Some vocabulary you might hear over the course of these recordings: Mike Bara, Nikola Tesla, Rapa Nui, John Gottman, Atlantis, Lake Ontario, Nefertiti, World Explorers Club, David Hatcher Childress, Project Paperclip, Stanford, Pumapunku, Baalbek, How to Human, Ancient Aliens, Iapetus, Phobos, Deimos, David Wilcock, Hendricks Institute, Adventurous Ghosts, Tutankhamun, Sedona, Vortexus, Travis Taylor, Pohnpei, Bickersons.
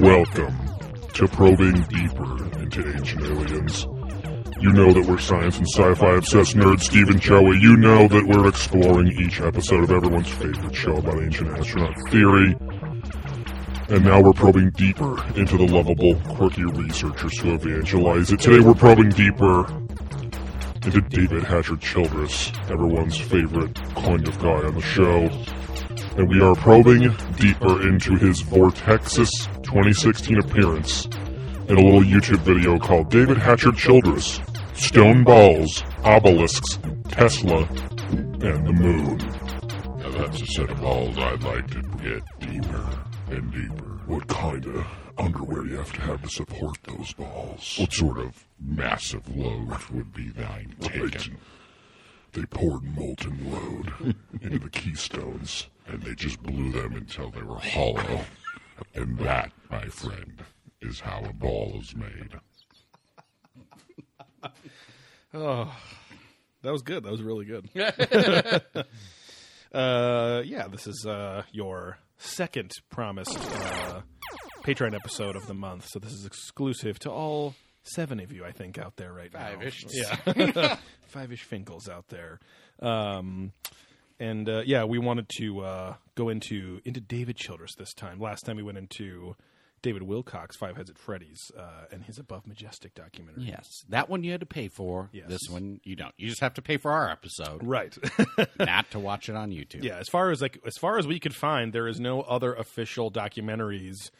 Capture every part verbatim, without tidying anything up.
Welcome to probing deeper into Ancient Aliens. You know that we're science and sci-fi obsessed nerd Stephen Chowie. You know that we're exploring each episode of everyone's favorite show about ancient astronaut theory. And now we're probing deeper into the lovable, quirky researchers who evangelize it. Today we're probing deeper into David Hatcher Childress, everyone's favorite kind of guy on the show. And we are probing deeper into his Vortexus twenty sixteen appearance in a little YouTube video called David Hatcher Childress, Stone Balls, Obelisks, Tesla, and the Moon. Now that's a set of balls I'd like to get deeper and deeper. What kind of underwear you have to have to support those balls? What sort of massive load would be thine right. taken? They poured molten load into the keystones, and they just blew them until they were hollow. And that, my friend, is how a ball is made. Oh, that was good. That was really good. uh, yeah, this is uh, your second promised uh, Patreon episode of the month, so this is exclusive to all seven of you, I think, out there right now. Five-ish. Yeah. Five-ish Finkles out there. Um, and, uh, yeah, we wanted to uh, go into into David Childress this time. Last time we went into David Wilcock's Five Heads at Freddy's uh, and his Above Majestic documentary. Yes. That one you had to pay for. Yes. This one you don't. You just have to pay for our episode. Right. Not to watch it on YouTube. Yeah. As far as, like, as far as we could find, there is no other official documentaries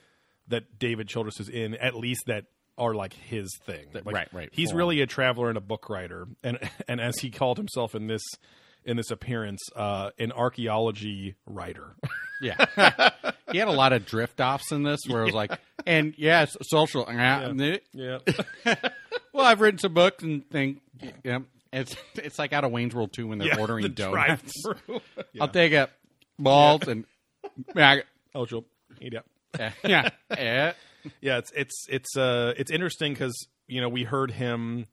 that David Childress is in, at least that are like his thing. Like, right, right. He's really a traveler and a book writer. And and as he called himself in this in this appearance, uh, an archaeology writer. Yeah. He had a lot of drift offs in this where yeah. it was like, and yes, social. Yeah. yeah. Well, I've written some books and think, yeah. You know, it's it's like out of Wayne's World two when they're yeah, ordering the donuts. Yeah. I'll take a malt yeah. and maggot. Oh, sure. Yeah. Yeah. Yeah. Yeah, it's it's it's uh it's interesting because, you know, we heard him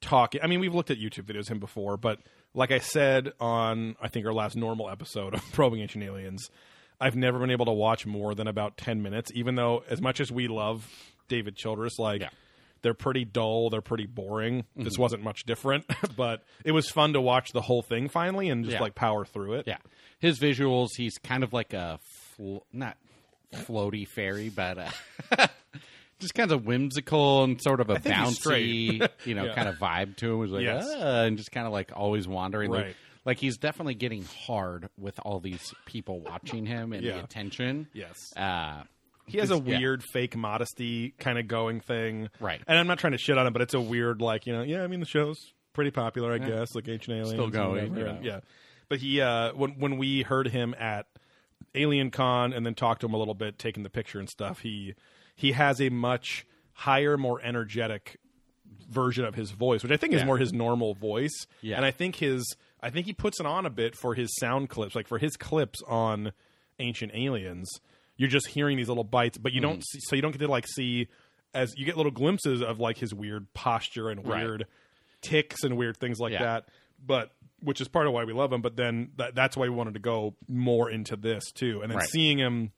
talk. I mean, we've looked at YouTube videos of him before, but like I said on, I think, our last normal episode of Probing Ancient Aliens, I've never been able to watch more than about ten minutes, even though as much as we love David Childress, like, yeah. they're pretty dull, they're pretty boring. Mm-hmm. This wasn't much different, but it was fun to watch the whole thing finally and just, yeah. like, power through it. Yeah. His visuals, he's kind of like a fl- – not – floaty fairy, but uh, just kind of whimsical and sort of a bouncy, you know, yeah. kind of vibe to him. It was like, yes. ah, and just kind of like always wandering. Right. Like, like he's definitely getting hard with all these people watching him and yeah. the attention. Yes. Uh, he has a weird yeah. fake modesty kind of going thing. Right. And I'm not trying to shit on him, but it's a weird, like, you know, yeah, I mean, the show's pretty popular, I yeah. guess, like Ancient Aliens. Still going. You know. Yeah. But he, uh, when, when we heard him at Alien Con and then talked to him a little bit, taking the picture and stuff, he he has a much higher, more energetic version of his voice, which I think yeah. is more his normal voice. Yeah. And I think his I think he puts it on a bit for his sound clips. Like, for his clips on Ancient Aliens, you're just hearing these little bites, but you mm. don't see, so you don't get to, like, see, as you get little glimpses of, like, his weird posture and weird right. tics and weird things like yeah. that. But which is part of why we love him, but then th- that's why we wanted to go more into this, too. And then right. seeing him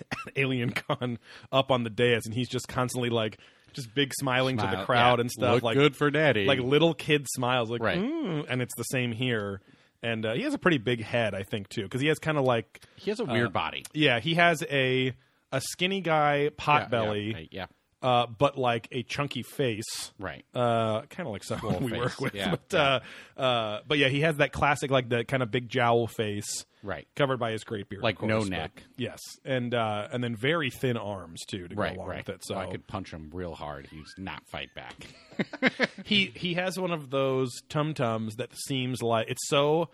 at Alien Con up on the dais, and he's just constantly, like, just big smiling Smile, to the crowd yeah. and stuff. Look like good for daddy. Like, little kid smiles. Like, right. mm, and it's the same here. And uh, he has a pretty big head, I think, too, because he has kind of like... He has a weird uh, body. Yeah, he has a a skinny guy, pot yeah, belly. Yeah, yeah. Uh, but like a chunky face, right? Uh, kind of like someone we face. work with, yeah, but yeah. Uh, uh, but yeah, he has that classic, like, the kind of big jowl face, right? Covered by his great beard, like course, no neck, but, yes, and uh, and then very thin arms too to right, go along right. with it. So well, I could punch him real hard; he's not fight back. he he has one of those tum tums that seems like it's so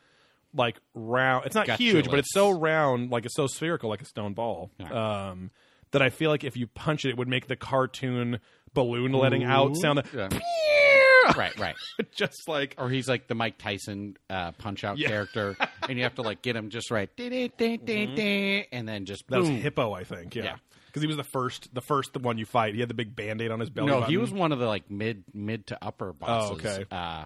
like round. It's not Gutulous. huge, but it's so round, like it's so spherical, like a stone ball. Yeah. Um, that I feel like if you punch it, it would make the cartoon balloon letting Ooh, out sound. That, yeah. Right, right. Just like... Or he's like the Mike Tyson uh, punch-out yeah. character, and you have to, like, get him just right. Mm-hmm. And then just... That boom. was Hippo, I think, yeah. Because yeah. he was the first the first one you fight. He had the big Band-Aid on his belly No, button. He was one of the, like, mid mid to upper bosses. Oh, okay. Uh,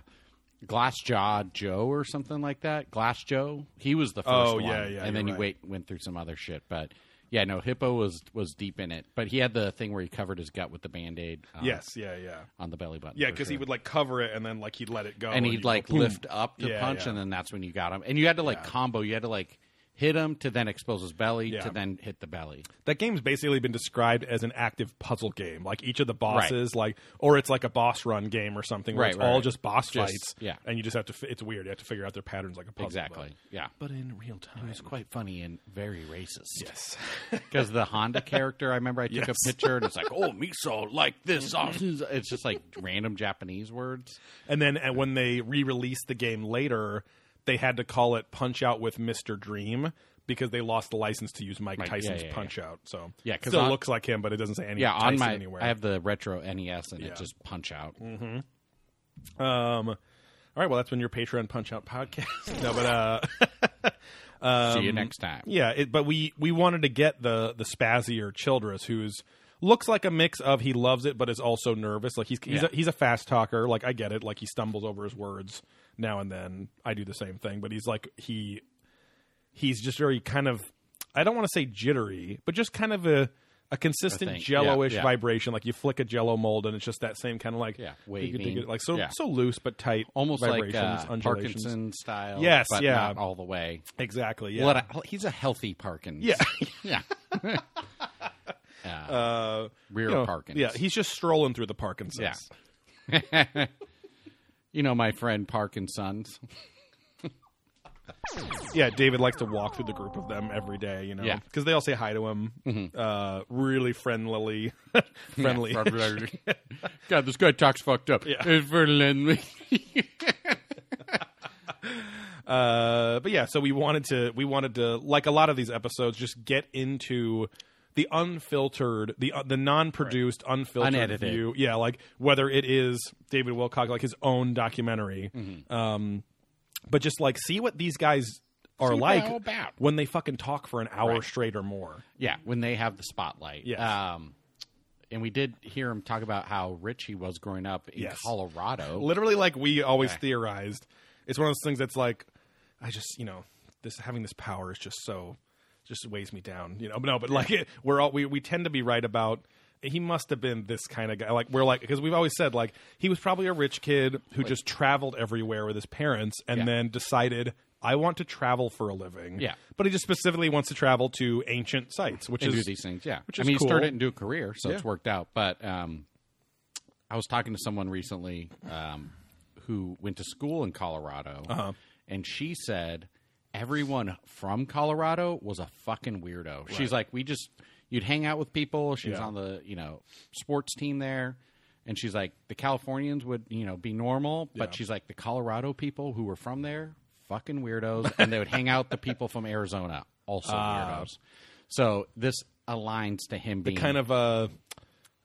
Glassjaw Joe or something like that. Glass Joe. He was the first oh, one. Oh, yeah, yeah. And then right. you wait, went through some other shit, but... Yeah, no, Hippo was was deep in it, but he had the thing where he covered his gut with the Band-Aid. Um, yes, yeah, yeah. On the belly button. Yeah, because sure. he would, like, cover it, and then, like, he'd let it go. And, and he'd, like, go, lift up to yeah, punch, yeah. and then that's when you got him. And you had to, like, yeah. combo. You had to, like, hit him to then expose his belly yeah. to then hit the belly. That game's basically been described as an active puzzle game. Like, each of the bosses, right. like, or it's like a boss run game or something where right, it's right, all right. just boss just, fights. Yeah. And you just have to, f- it's weird. You have to figure out their patterns like a puzzle. Exactly. But, yeah. But in real time. It was quite funny and very racist. Yes. Because the Honda character, I remember I took yes. a picture and it's like, oh, miso, like this. Oh. It's just like random Japanese words. And then and when they re-released the game later, they had to call it Punch Out with Mister Dream because they lost the license to use Mike, Mike Tyson's yeah, yeah, Punch yeah. Out. So yeah, it still on, looks like him, but it doesn't say any yeah, Tyson on my, anywhere. I have the retro N E S, and yeah. it's just Punch Out. Mm-hmm. Um, all right, well, that's been your Patreon Punch Out podcast. No, but uh, um, see you next time. Yeah, it, but we, we wanted to get the the spazzier Childress, who's looks like a mix of he loves it but is also nervous. Like he's he's, yeah. a, he's a fast talker. Like I get it. Like he stumbles over his words now and then. I do the same thing, but he's like he he's just very kind of, I don't want to say jittery, but just kind of a a consistent a jello-ish yeah, yeah. vibration. Like you flick a jello mold and it's just that same kind of like yeah, waving. Dig it, dig it, like so yeah. so loose but tight, almost vibrations, like uh, undulations. Parkinson style. Yes, but yeah, not all the way. Exactly. Yeah, well, he's a healthy Parkins. Yeah, yeah. Uh, uh, rear you know, Parkins. Yeah, he's just strolling through the Parkinsons. Yeah. You know my friend Parkinsons. Yeah, David likes to walk through the group of them every day, you know, because yeah. they all say hi to him. Mm-hmm. Uh, really friendly. Friendly. Yeah, God, this guy talks fucked up. Yeah. It's friendly. uh, but yeah, so we wanted to, we wanted to, like a lot of these episodes, just get into the unfiltered, the uh, the non-produced, right. unfiltered unedited. View. Yeah, like whether it is David Wilcock, like his own documentary. Mm-hmm. Um, but just like see what these guys are see like when they fucking talk for an hour right. straight or more. Yeah, when they have the spotlight. Yes. Um, and we did hear him talk about how rich he was growing up in yes. Colorado. Literally like we always yeah. theorized. It's one of those things that's like, I just, you know, this having this power is just so... just weighs me down, you know. No, but like it, we're all we, we tend to be right about. He must have been this kind of guy. Like we're like because we've always said like he was probably a rich kid who like, just traveled everywhere with his parents and yeah. then decided I want to travel for a living. Yeah, but he just specifically wants to travel to ancient sites, which and is do these things. Yeah, which I is mean, cool. He started into a career, so yeah. it's worked out. But um, I was talking to someone recently um, who went to school in Colorado, uh-huh. and she said everyone from Colorado was a fucking weirdo. Right. She's like, we just, you'd hang out with people. She was yeah. on the, you know, sports team there. And she's like, the Californians would, you know, be normal. But yeah. she's like, the Colorado people who were from there, fucking weirdos. And they would hang out the people from Arizona, also uh, weirdos. So this aligns to him being. The kind of uh,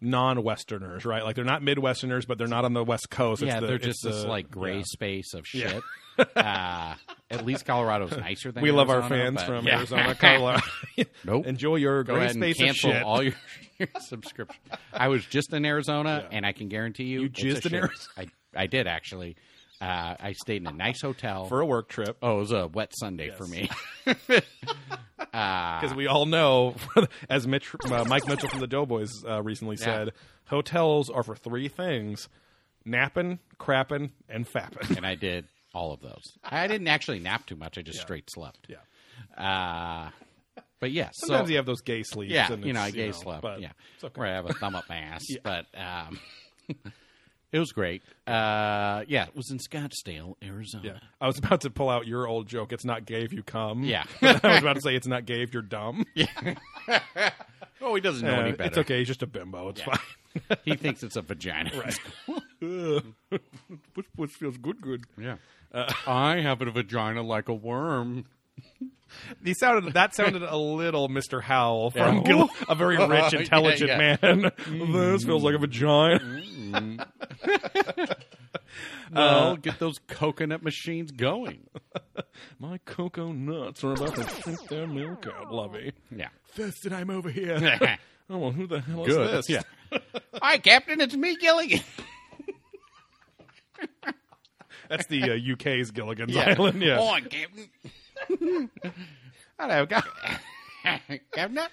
non-Westerners, right? Like they're not Midwesterners, but they're not on the West Coast. It's yeah, the, they're just this the, like gray yeah. space of shit. Yeah. uh, At least Colorado's nicer than we Arizona, love our fans from yeah. Arizona, Colorado. Nope. Enjoy your Go great space and cancel of shit. All your, your subscriptions. I was just in Arizona, yeah. and I can guarantee you, you just in Arizona. I, I did actually. Uh, I stayed in a nice hotel for a work trip. Oh, it was a wet Sunday yes. for me. Because uh, we all know, as Mitch, uh, Mike Mitchell from the Doughboys uh, recently yeah. said, hotels are for three things: napping, crapping, and fapping. And I did. All of those. I didn't actually nap too much. I just yeah. straight slept. Yeah. Uh, but yes. Yeah, sometimes so, you have those gay sleeps. Yeah, and you know, I gay you know, slept. Yeah. It's okay. Where I have a thumb up my ass. Yeah. But um, it was great. Uh, yeah, it was in Scottsdale, Arizona. Yeah. I was about to pull out your old joke. It's not gay if you come. Yeah. I was about to say it's not gay if you're dumb. Yeah. Oh, he doesn't know uh, any better. It's okay. He's just a bimbo. It's yeah. fine. He thinks it's a vagina. Right. Which, which feels good, good. Yeah. Uh, I have a vagina like a worm. He sounded that sounded a little Mister Howell from yeah. a very rich, intelligent yeah, yeah. man. Mm. This feels like a vagina. Mm. Well, uh, get those coconut machines going. My cocoa nuts are about to sink their milk out, lovey. Yeah, thirsted, I'm over here. Oh well, who the hell good. Is this? Yeah. Hi, Captain. It's me, Gilligan. That's the uh, U K's Gilligan's yeah. Island. Yeah. Oh, Captain. Hello, guys. Governor?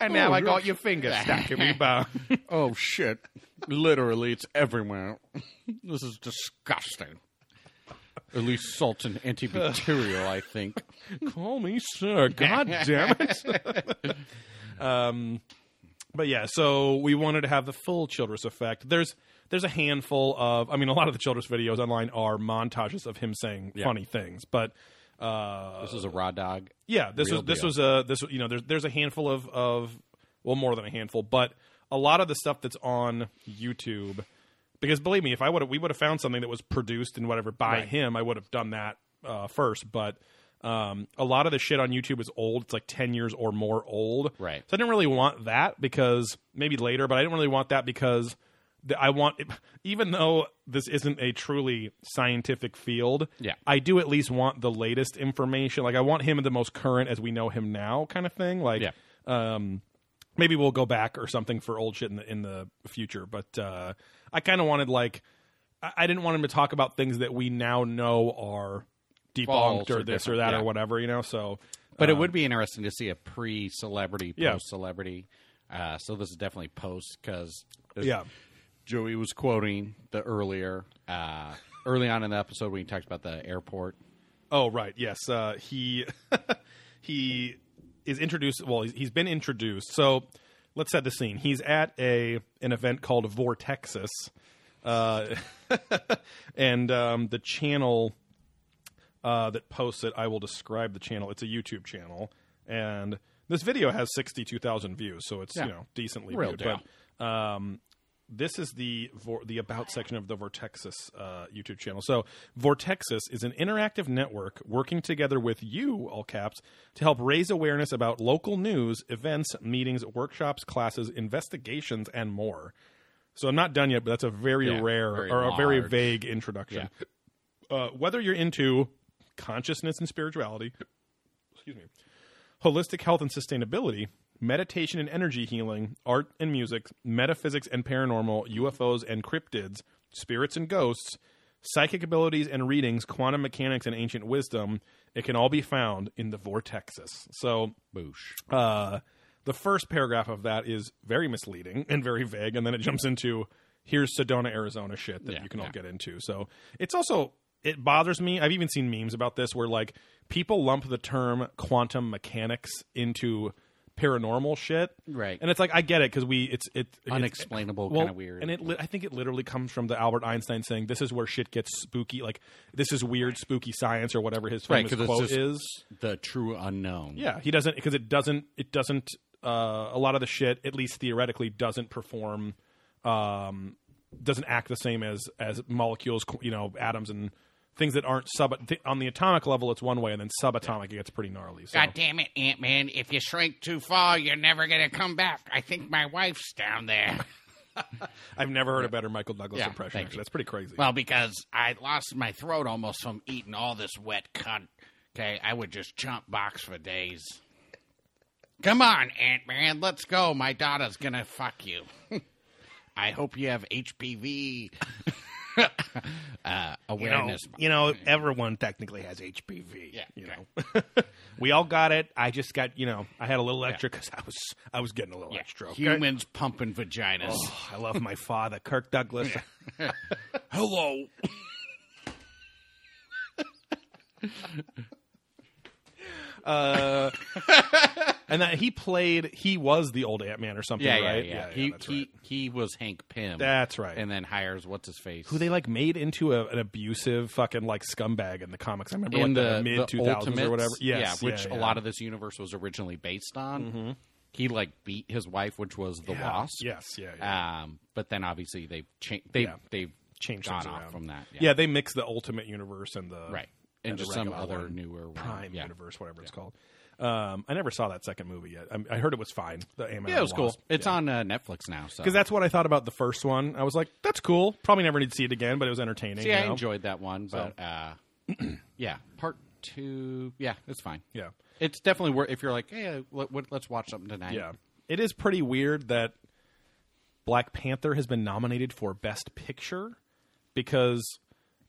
And now oh, I got your finger stuck in me bone. Oh, shit. Literally, it's everywhere. This is disgusting. At least salt's an antibacterial, I think. Call me sir. God damn it. um, but yeah, so we wanted to have the full Childress effect. There's there's a handful of... I mean, a lot of the Childress videos online are montages of him saying yeah. funny things, but... Uh, this is a raw dog. Yeah, this was this deal. was a this you know there's there's a handful of of well more than a handful, but a lot of the stuff that's on YouTube, because believe me, if I would we would have found something that was produced and whatever by right. him, I would have done that uh, first. But um, a lot of the shit on YouTube is old. It's like ten years or more old. Right. So I didn't really want that because maybe later, but I didn't really want that because I want, even though this isn't a truly scientific field, yeah. I do at least want the latest information. Like, I want him the most current as we know him now kind of thing. Like, yeah. um, maybe we'll go back or something for old shit in the in the future. But uh, I kind of wanted, like, I, I didn't want him to talk about things that we now know are debunked False or, or this or that yeah. or whatever, you know? So, But uh, it would be interesting to see a pre-celebrity, post-celebrity. Yeah. Uh, so this is definitely post because... Yeah. Joey was quoting the earlier, uh, early on in the episode when he talked about the airport. Oh, right. Yes. Uh, he he is introduced. Well, he's been introduced. So let's set the scene. He's at a an event called Vortexus. Uh, and um, the channel uh, that posts it, I will describe the channel. It's a YouTube channel. And this video has sixty-two thousand views. So it's, yeah. you know, decently Real viewed. Deal. But, um, this is the the About section of the Vortexus uh, YouTube channel. So Vortexus is an interactive network working together with you, all caps, to help raise awareness about local news, events, meetings, workshops, classes, investigations, and more. So I'm not done yet, but that's a very yeah, rare very or large. a very vague introduction. Yeah. Uh, whether you're into consciousness and spirituality, excuse me, holistic health and sustainability, meditation and energy healing, art and music, metaphysics and paranormal, U F Os and cryptids, spirits and ghosts, psychic abilities and readings, quantum mechanics and ancient wisdom, it can all be found in the Vortexus. So, boosh. Uh, the first paragraph of that is very misleading and very vague, and then it jumps into, here's Sedona, Arizona shit that yeah, you can yeah. all get into. So, it's also... It bothers me. I've even seen memes about this where, like, people lump the term quantum mechanics into paranormal shit. Right. And it's like, I get it because we, it's, it, unexplainable, it's, well, kind of weird. And it, I think it literally comes from the Albert Einstein saying, this is where shit gets spooky. Like, this is weird, spooky science or whatever his famous right, quote is. The true unknown. Yeah. He doesn't, because it doesn't, it doesn't, uh, a lot of the shit, at least theoretically, doesn't perform, um, doesn't act the same as, as molecules, you know, atoms and things that aren't sub th- on the atomic level, it's one way, and then subatomic, it gets pretty gnarly. So. God damn it, Ant-Man. If you shrink too far, you're never going to come back. I think my wife's down there. I've never heard yeah. a better Michael Douglas yeah, impression. That's pretty crazy. Well, because I lost my throat almost from eating all this wet cunt. Okay, I would just chomp box for days. Come on, Ant-Man. Let's go. My daughter's going to fuck you. I hope you have H P V. Uh, awareness. You know, you know, everyone technically has H P V. Yeah, you okay. know, we all got it. I just got, you know, I had a little extra because yeah. I was, I was getting a little yeah. extra. Okay? Humans pumping vaginas. Oh, I love my father, Kirk Douglas. Hello. uh, and that he played, he was the old Ant-Man or something, yeah, yeah, right? Yeah, yeah, yeah he, he, right. he was Hank Pym. That's right. And then hires what's-his-face. Who they, like, made into a, an abusive fucking, like, scumbag in the comics. I remember, in like, the, the mid-two thousands the or whatever. Yes, yeah, which yeah, yeah. a lot of this universe was originally based on. Mm-hmm. He, like, beat his wife, which was the yeah. Wasp. Yes, yeah, yeah. Um, but then, obviously, they've, cha- they, yeah. they've changed gone things off around. From that. Yeah. yeah, they mixed the Ultimate Universe and the... Right. And, and just some other newer Prime yeah. Universe, whatever yeah. it's called. Um, I never saw that second movie yet. I, I heard it was fine. The yeah, it was Wasp. Cool. It's yeah. on uh, Netflix now. Because so. That's what I thought about the first one. I was like, that's cool. Probably never need to see it again, but it was entertaining. See, you know? I enjoyed that one. But so. uh, yeah, part two, yeah, it's fine. Yeah. It's definitely worth if you're like, hey, let, let's watch something tonight. Yeah. It is pretty weird that Black Panther has been nominated for Best Picture because...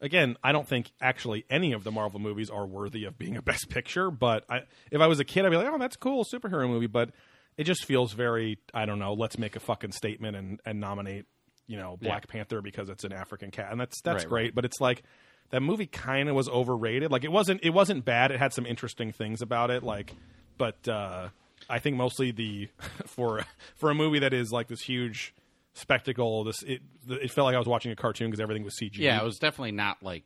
again, I don't think actually any of the Marvel movies are worthy of being a Best Picture, but I, if I was a kid, I'd be like, oh, that's a cool superhero movie, but it just feels very, I don't know, let's make a fucking statement and, and nominate, you know, Black yeah. Panther because it's an African cat. And that's that's right, great, right. But it's like that movie kind of was overrated. Like, it wasn't it wasn't bad. It had some interesting things about it, like, but uh, I think mostly the for for a movie that is like this huge spectacle, this it it felt like I was watching a cartoon because everything was C G. Yeah, it was definitely not like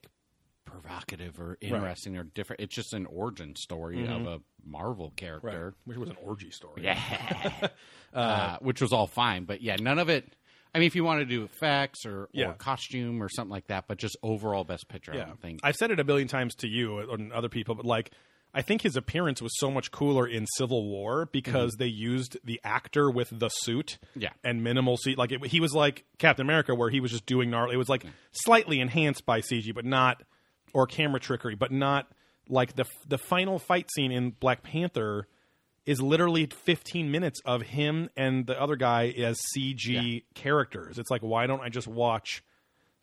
provocative or interesting right. or different. It's just an origin story mm-hmm. of a Marvel character, right. which was an orgy story. Yeah, uh, uh, which was all fine, but yeah, none of it. I mean, if you want to do effects or, yeah. or costume or something like that, but just overall Best Picture, yeah. I don't think. I've said it a billion times to you and other people, but like, I think his appearance was so much cooler in Civil War because mm-hmm. they used the actor with the suit yeah. and minimal C G. Like, it, he was like Captain America where he was just doing gnarly. It was like yeah. slightly enhanced by C G, but not, or camera trickery, but not like the the final fight scene in Black Panther is literally fifteen minutes of him and the other guy as C G yeah. characters. It's like, why don't I just watch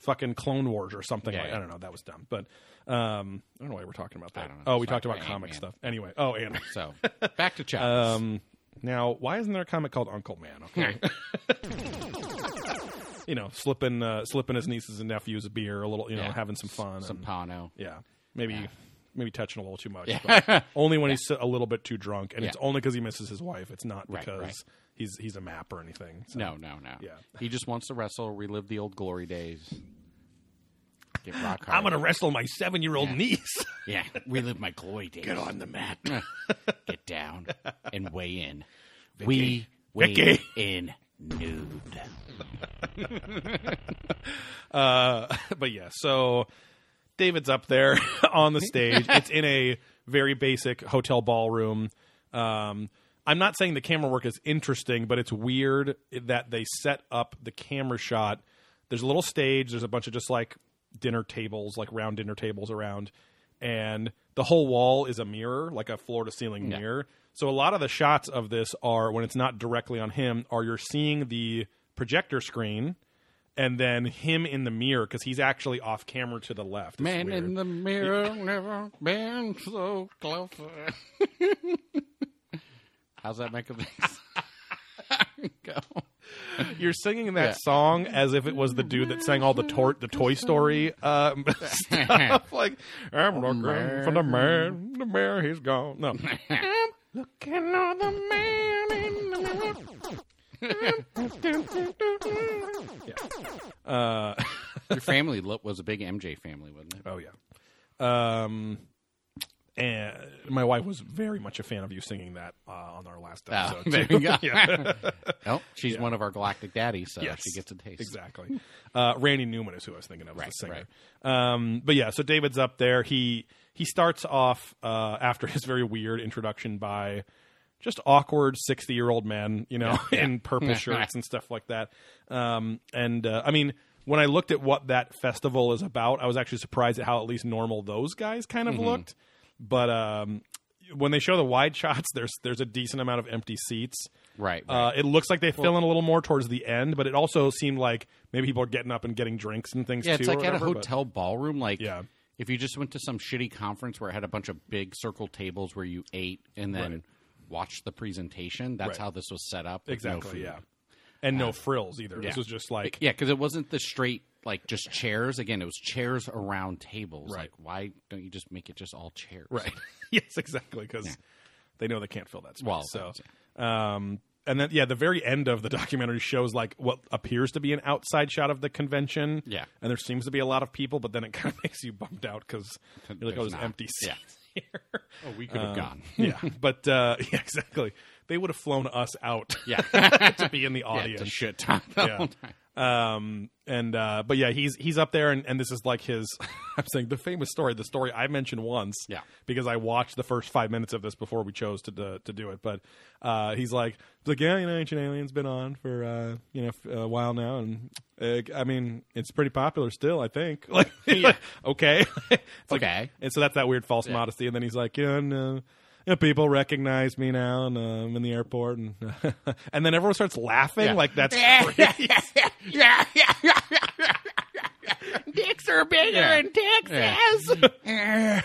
fucking Clone Wars or something? Yeah, like yeah. I don't know. That was dumb. But um, I don't know why we're talking about that. Oh, we talked about comic Ant-Man. Stuff. Anyway. Oh, and so back to chat. Um, now, why isn't there a comic called Uncle Man? Okay. You know, slipping uh, slipping his nieces and nephews a beer, a little, you know, yeah. having some fun. Some and, Pano. Yeah. Maybe... Yeah. Maybe touching a little too much. Yeah. But only when yeah. he's a little bit too drunk, and yeah. it's only because he misses his wife. It's not because right, right. he's he's a map or anything. So. No, no, no. Yeah. He just wants to wrestle, relive the old glory days. Get rock hard. I'm going to wrestle my seven-year-old yeah. niece. Yeah, relive my glory days. Get on the mat. Get down and weigh in. Vicky. We weigh Vicky. In nude. uh, but yeah, so... David's up there on the stage. It's in a very basic hotel ballroom. Um, I'm not saying the camera work is interesting, but it's weird that they set up the camera shot. There's a little stage. There's a bunch of just like dinner tables, like round dinner tables around. And the whole wall is a mirror, like a floor-to-ceiling yeah. mirror. So a lot of the shots of this are, when it's not directly on him, are you're seeing the projector screen and then him in the mirror, because he's actually off camera to the left. It's Man weird. In the mirror yeah. never been so close. How's that make a thing? Go. You're singing that yeah. song as if it was the dude that sang all the tor- the Toy Story uh, stuff. Like, I'm looking man. For the man, the man, he's gone. No. I'm looking for the man in the mirror. Yeah. Uh, your family was a big M J family, wasn't it? Oh yeah. Um, and my wife was very much a fan of you singing that uh, on our last episode. Oh, there you go. Yeah. Well, she's yeah. one of our galactic daddies, so yes, she gets a taste. Exactly. Uh, Randy Newman is who I was thinking of, right, as the singer. Right. Um, but yeah, so David's up there. He he starts off uh, after his very weird introduction by. Just awkward sixty-year-old men, you know, yeah. in purple shirts and stuff like that. Um, and, uh, I mean, when I looked at what that festival is about, I was actually surprised at how at least normal those guys kind of mm-hmm. looked. But um, when they show the wide shots, there's there's a decent amount of empty seats. Right. right. Uh, it looks like they cool. fill in a little more towards the end, but it also seemed like maybe people are getting up and getting drinks and things, yeah, too. Yeah, it's like or at whatever, a hotel but, ballroom, like... Yeah. If you just went to some shitty conference where it had a bunch of big circle tables where you ate and then... Right. watch the presentation. That's right. how this was set up. Exactly, no yeah. And uh, no frills either. Yeah. This was just like... Yeah, because it wasn't the straight, like, just chairs. Again, it was chairs around tables. Right. Like, why don't you just make it just all chairs? Right. Yes, exactly, because yeah. they know they can't fill that space. Well, so, yeah. um, and then, yeah, the very end of the documentary shows, like, what appears to be an outside shot of the convention. Yeah. And there seems to be a lot of people, but then it kind of makes you bummed out because you're like, oh, there's empty seats. Yeah. Here. Oh, we could have um, gone. Yeah, but uh, yeah, exactly. They would have flown us out. Yeah, to be in the audience. Yeah, to shit talk the yeah. whole time. Um, and uh, but yeah, he's he's up there, and, and this is like his. I'm saying the famous story, the story I mentioned once. Yeah, because I watched the first five minutes of this before we chose to to, to do it. But uh, he's like, he's like, yeah, you know, Ancient Aliens been on for uh, you know a while now, and uh, I mean, it's pretty popular still, I think. Like, yeah. okay, it's like, okay, and so that's that weird false yeah. modesty. And then he's like, yeah, no. You know, people recognize me now, and uh, I'm in the airport, and uh, and then everyone starts laughing yeah. like that's crazy. dicks are bigger yeah. in Texas. Yeah.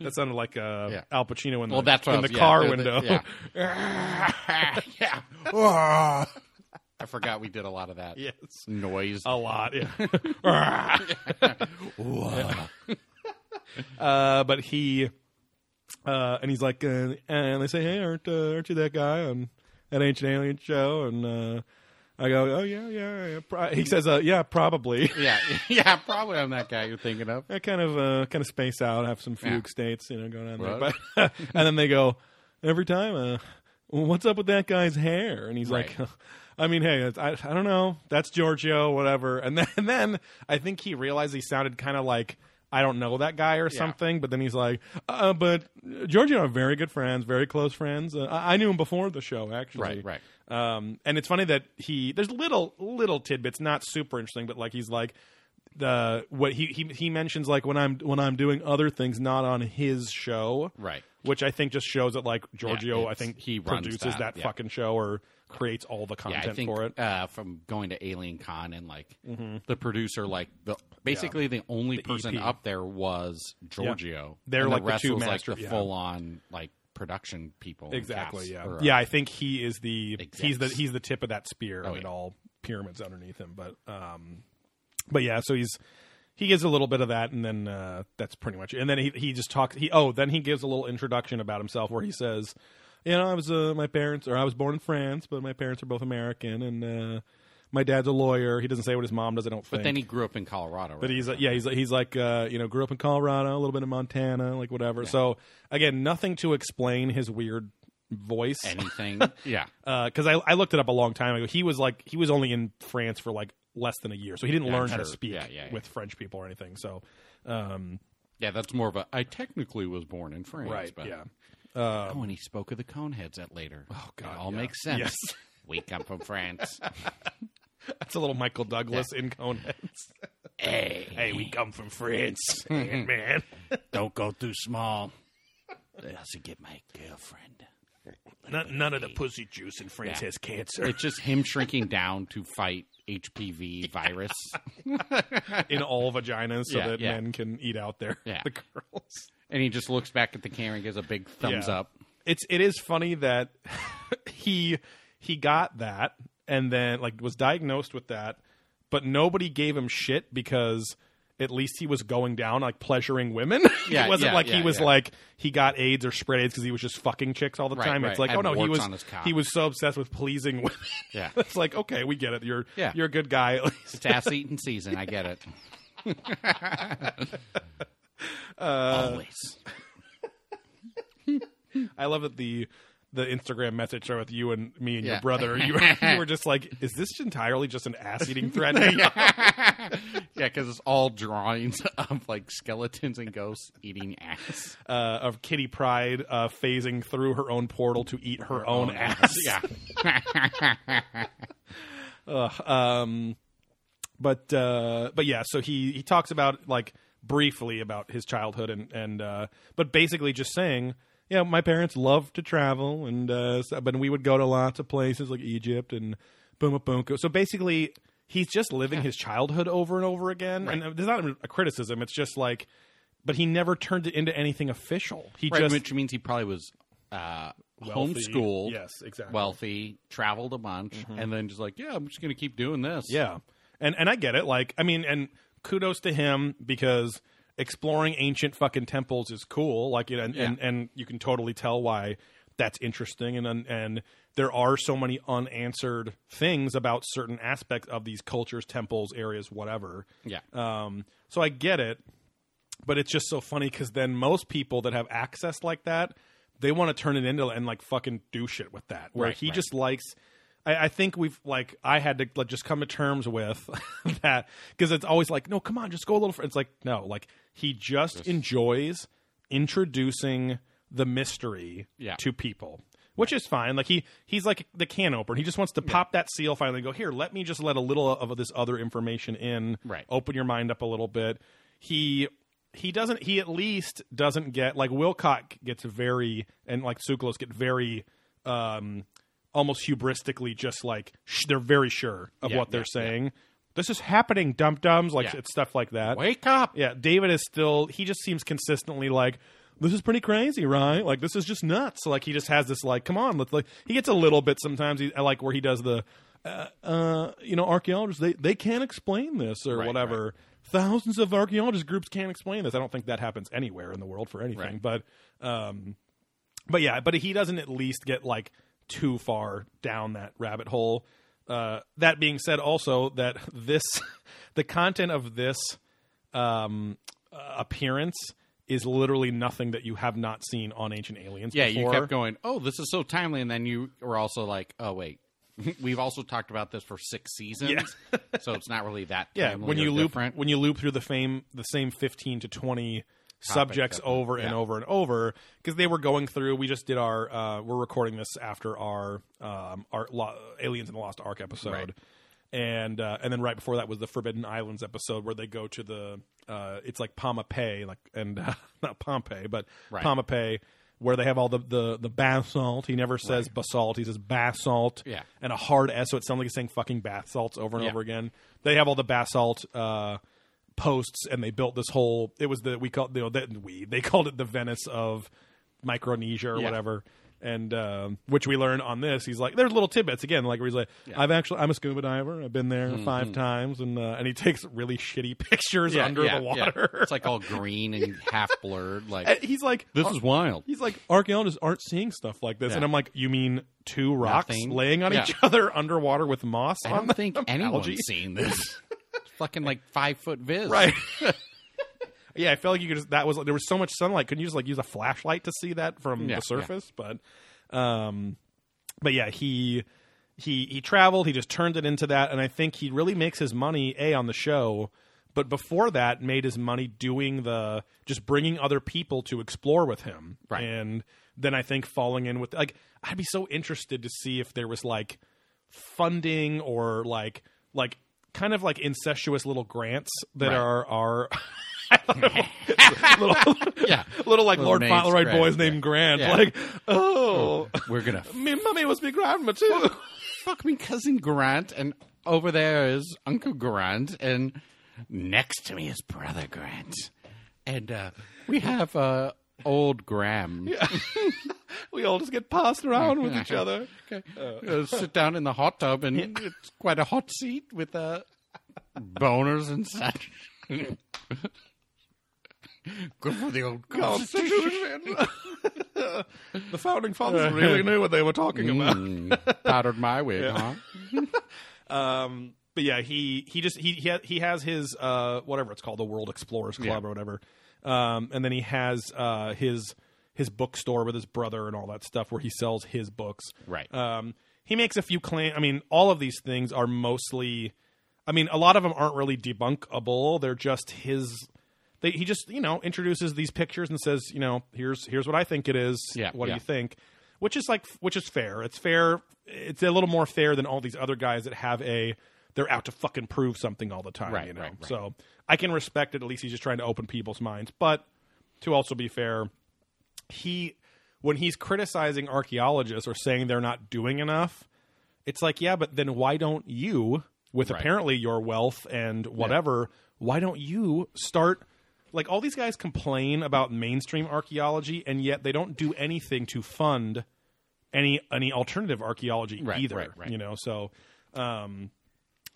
That sounded like uh, yeah. Al Pacino in the, well, that's in the yeah, car the, window. The, yeah. yeah. Oh. I forgot we did a lot of that yes. noise. A lot, yeah. uh, but he, uh, and he's like, uh, and they say, hey, aren't, uh, aren't you that guy on that Ancient Aliens show? And uh, I go, oh, yeah, yeah, yeah. Pro-. He says, uh, yeah, probably. yeah, yeah, probably I'm that guy you're thinking of. I kind of uh, kind of space out, have some fugue yeah. states, you know, going on what? there. But, and then they go, every time, uh, what's up with that guy's hair? And he's right. like... I mean, hey, I, I don't know. That's Giorgio, whatever. And then, and then I think he realized he sounded kind of like, I don't know that guy or yeah. something. But then he's like, uh, but Giorgio and I are very good friends, very close friends. Uh, I knew him before the show, actually. Right, right. Um, and it's funny that he – there's little little tidbits, not super interesting, but like he's like the what he he, he mentions like when I'm when I'm doing other things not on his show. Right. Which I think just shows that like Giorgio, yeah, I think he produces that, that yeah. fucking show or – creates all the content yeah, I think, for it. Uh, from going to Alien Con and like mm-hmm. the producer, like the basically yeah. the only the person E P. Up there was Giorgio. Yeah. They're and like the, the two was master, like the yeah. full on like production people. Exactly. Yeah. Or, yeah. I think he is the execs. he's the he's the tip of that spear oh, and yeah. it all pyramids underneath him. But um, but yeah. So he's he gives a little bit of that, and then uh, that's pretty much it. And then he he just talks. He oh then he gives a little introduction about himself where he says. You know, I was uh, my parents, or I was born in France, but my parents are both American, and uh, my dad's a lawyer. He doesn't say what his mom does. I don't think. But then he grew up in Colorado. Right? But he's like, yeah, he's he's like, uh, you know, grew up in Colorado, a little bit in Montana, like whatever. Yeah. So again, nothing to explain his weird voice. Anything, yeah. Because uh, I I looked it up a long time ago. He was like, he was only in France for like less than a year, so he didn't yeah, learn how to speak yeah, yeah, yeah. with French people or anything. So, um, yeah, that's more of a. I technically was born in France, right? But. Yeah. Uh, oh, and he spoke of the Coneheads that later. Oh, God. It all yeah. makes sense. Yes. We come from France. That's a little Michael Douglas in Coneheads. Hey. Hey, we come from France. Hey, man. Don't go too small. They also get my girlfriend. Not, none of the pussy juice in France yeah. has cancer. It's just him shrinking down to fight H P V virus. In all vaginas so yeah, that yeah. men can eat out their yeah. the girls. And he just looks back at the camera and gives a big thumbs yeah. up. It's it is funny that he he got that and then like was diagnosed with that, but nobody gave him shit because at least he was going down like pleasuring women. Yeah, it wasn't yeah, like yeah, he was yeah. like he got AIDS or spread AIDS because he was just fucking chicks all the right, time. Right. It's like, had oh no, he was he was so obsessed with pleasing women. Yeah, it's like okay, we get it. You're yeah. you're a good guy. At least. It's ass eating season. I get it. Uh, Always. I love that the the Instagram message with you and me and yeah. your brother. You were, you were just like, is this entirely just an ass eating thread? yeah, because yeah, it's all drawings of like skeletons and ghosts eating ass. Uh, of Kitty Pryde uh, phasing through her own portal to eat her, her own, own ass. ass. Yeah. uh, um, but uh, but yeah, so he he talks about like. Briefly about his childhood and and uh but basically just saying you know my parents loved to travel and uh but we would go to lots of places like Egypt and Pumapunku. So basically he's just living yeah. his childhood over and over again right. and there's not a criticism, it's just like but he never turned it into anything official. He right, just which means he probably was uh wealthy. homeschooled yes exactly wealthy, traveled a bunch mm-hmm. and then just like yeah I'm just gonna keep doing this yeah and and I get it like I mean and kudos to him because exploring ancient fucking temples is cool. Like, and, yeah. and, and you can totally tell why that's interesting. And and there are so many unanswered things about certain aspects of these cultures, temples, areas, whatever. Yeah. Um. So I get it, but it's just so funny because then most people that have access like that, they want to turn it into and like fucking do shit with that. Where right, he right. just likes. I think we've like I had to like, just come to terms with that because it's always like no, come on, just go a little. Fr-. It's like no, like he just yes. enjoys introducing the mystery yeah. to people, which is fine. Like he he's like the can opener. He just wants to yeah. pop that seal finally and go here. Let me just let a little of this other information in. Right. Open your mind up a little bit. He he doesn't. He at least doesn't get like Wilcock gets very and like Tsoukalos get very. Um, almost hubristically just like sh- they're very sure of yeah, what they're yeah, saying. Yeah. This is happening, dum-dums. Like, yeah. It's stuff like that. Wake up. Yeah. David is still, he just seems consistently like, this is pretty crazy, right? Like, this is just nuts. Like, he just has this, like, come on. Let's, like, he gets a little bit sometimes, he, like, where he does the, uh, uh, you know, archaeologists, they, they can't explain this or right, whatever. Right. Thousands of archaeologist groups can't explain this. I don't think that happens anywhere in the world for anything. Right. But, um, but yeah, but he doesn't at least get, like, too far down that rabbit hole. Uh, that being said, also, that this, the content of this um, uh, appearance is literally nothing that you have not seen on Ancient Aliens yeah, before. Yeah, you kept going, oh, this is so timely, and then you were also like, oh, wait, we've also talked about this for six seasons, yeah. So it's not really that timely yeah, when you loop, different. When you loop through the, fame, the same fifteen to twenty subjects over and yeah. over and over, because they were going through. We just did our. Uh, we're recording this after our um, our Lo- Aliens in the Lost Ark episode, right. and uh, and then right before that was the Forbidden Islands episode, where they go to the. Uh, it's like Pohnpei, like and uh, not Pohnpei, but right. Pohnpei, where they have all the, the, the basalt. He never says right. basalt; he says basalt, yeah. and a hard S, so it sounds like he's saying fucking bath salts over and yeah. over again. They have all the basalt. Uh, posts, and they built this whole, it was the, we called, you know, the, we, they called it the Venice of Micronesia or yeah. whatever. And, um, which we learn on this, he's like, there's little tidbits again, like where he's like, yeah. I've actually, I'm a scuba diver. I've been there mm-hmm. five times. And, uh, and he takes really shitty pictures yeah, under yeah, the water. Yeah. It's like all green and half blurred. Like, and he's like, this is wild. He's like, archaeologists aren't seeing stuff like this. Yeah. And I'm like, you mean two rocks Nothing. laying on yeah. each other underwater with moss? I don't on them, think anyone's algae? Seen this. Fucking like five foot vis, right? Yeah, I felt like you could. Just, that was there was so much sunlight. Couldn't you just like use a flashlight to see that from yeah, the surface? Yeah. But, um, but yeah, he he he traveled. He just turned it into that, and I think he really makes his money a on the show. But before that, made his money doing the just bringing other people to explore with him, right? And then I think falling in with like I'd be so interested to see if there was like funding or like like. kind of like incestuous little grants that right. are are I don't know, little, yeah. little like little Lord Fauntleroy right, boys right. named Grant. Yeah. Like, oh, we're gonna. F- me mummy was me grandma too. Fuck me, cousin Grant, and over there is Uncle Grant, and next to me is Brother Grant, and uh, we have uh, old Graham. Yeah. We all just get passed around with each other. Okay. Uh, sit down in the hot tub, and yeah. it's quite a hot seat with uh, boners and such. Good for the old Constitution. The Founding Fathers really knew what they were talking about. Mm, powdered my wig, yeah. huh? Um, but yeah, he, he just he he, ha- he has his uh, whatever it's called, the World Explorers Club yeah. or whatever, um, and then he has uh, his. his bookstore with his brother and all that stuff where he sells his books. Right. Um, he makes a few claims. I mean, all of these things are mostly, I mean, a lot of them aren't really debunkable. They're just his, they, he just, you know, introduces these pictures and says, you know, here's, here's what I think it is. Yeah, what yeah. do you think? Which is like, which is fair. It's fair. It's a little more fair than all these other guys that have a, they're out to fucking prove something all the time. Right, you know? right, right. So I can respect it. At least he's just trying to open people's minds. But to also be fair, he, when he's criticizing archaeologists or saying they're not doing enough, it's like, yeah, but then why don't you, with right. apparently your wealth and whatever, yeah. why don't you start, like all these guys complain about mainstream archaeology and yet they don't do anything to fund any any alternative archaeology right, either, right, right. you know? So um,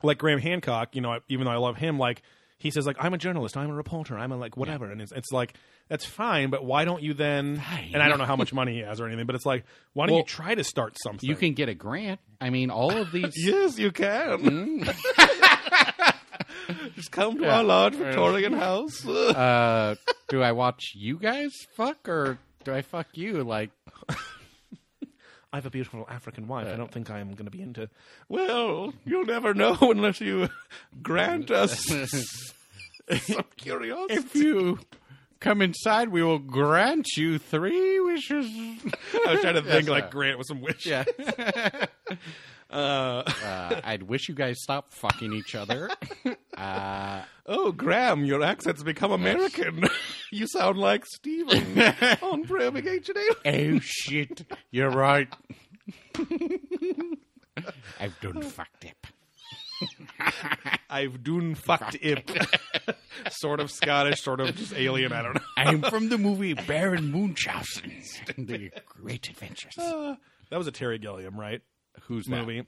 like Graham Hancock, you know, even though I love him, like, he says, like, I'm a journalist, I'm a reporter, I'm a, like, whatever. Yeah. And it's, it's like, that's fine, but why don't you then fine. – and I don't know how much money he has or anything, but it's like, why don't well, you try to start something? You can get a grant. I mean, all of these – Yes, you can. Mm. Just come to yeah. our large Victorian house. uh, do I watch you guys fuck or do I fuck you? Like – I have a beautiful African wife. Uh, I don't think I'm going to be into... Well, you'll never know unless you grant us some curiosity. If you come inside, we will grant you three wishes. I was trying to think yes, like uh, Grant with some wishes. Yeah. uh, uh, I'd wish you guys stop fucking each other. Uh, oh, Graham, your accent's become American. You sound like Steven on Prairie Ancient Aliens. Oh, shit. You're right. I've done fucked up. I've done fucked up. Sort of Scottish, sort of just alien, I don't know. I'm from the movie Baron Munchausen's The Great Adventures. Uh, that was a Terry Gilliam, right? Whose no. movie?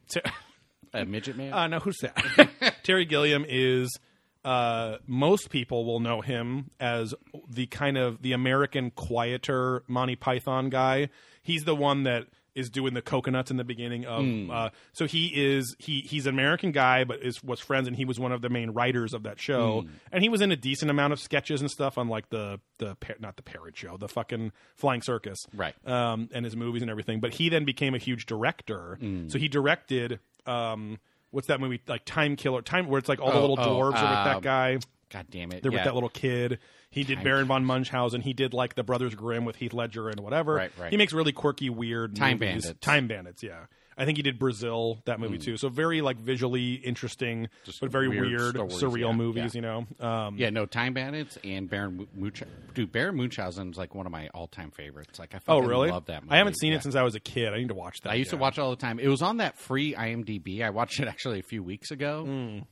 A midget man? Uh, no, who's that? Terry Gilliam is... Uh, most people will know him as the kind of the American quieter Monty Python guy. He's the one that is doing the coconuts in the beginning of. Mm. Uh, so he is he he's an American guy, but is was friends, and he was one of the main writers of that show. Mm. And he was in a decent amount of sketches and stuff on like the the not the Parrot Show, the fucking Flying Circus, right? Um, and his movies and everything. But he then became a huge director. Mm. So he directed. Um, What's that movie? Like Time Killer, Time, where it's like all oh, the little dwarves oh, uh, are with that guy. God damn it! They're yeah. with that little kid. He did Time Baron von Munchausen. He did like the Brothers Grimm with Heath Ledger and whatever. Right, right. He makes really quirky, weird Time movies. Bandits. Time Bandits. Yeah, I think he did Brazil, that movie mm. too. So very like visually interesting, just but very weird, weird stories, surreal yeah, movies. Yeah. You know. Um, yeah. No, Time Bandits and Baron Munchausen. Dude, Baron Munchausen is like one of my all-time favorites. Like I fucking oh, really? love that movie. I haven't seen yeah. it since I was a kid. I need to watch that. I used yeah. to watch it all the time. It was on that free IMDb. I watched it actually a few weeks ago. Mm.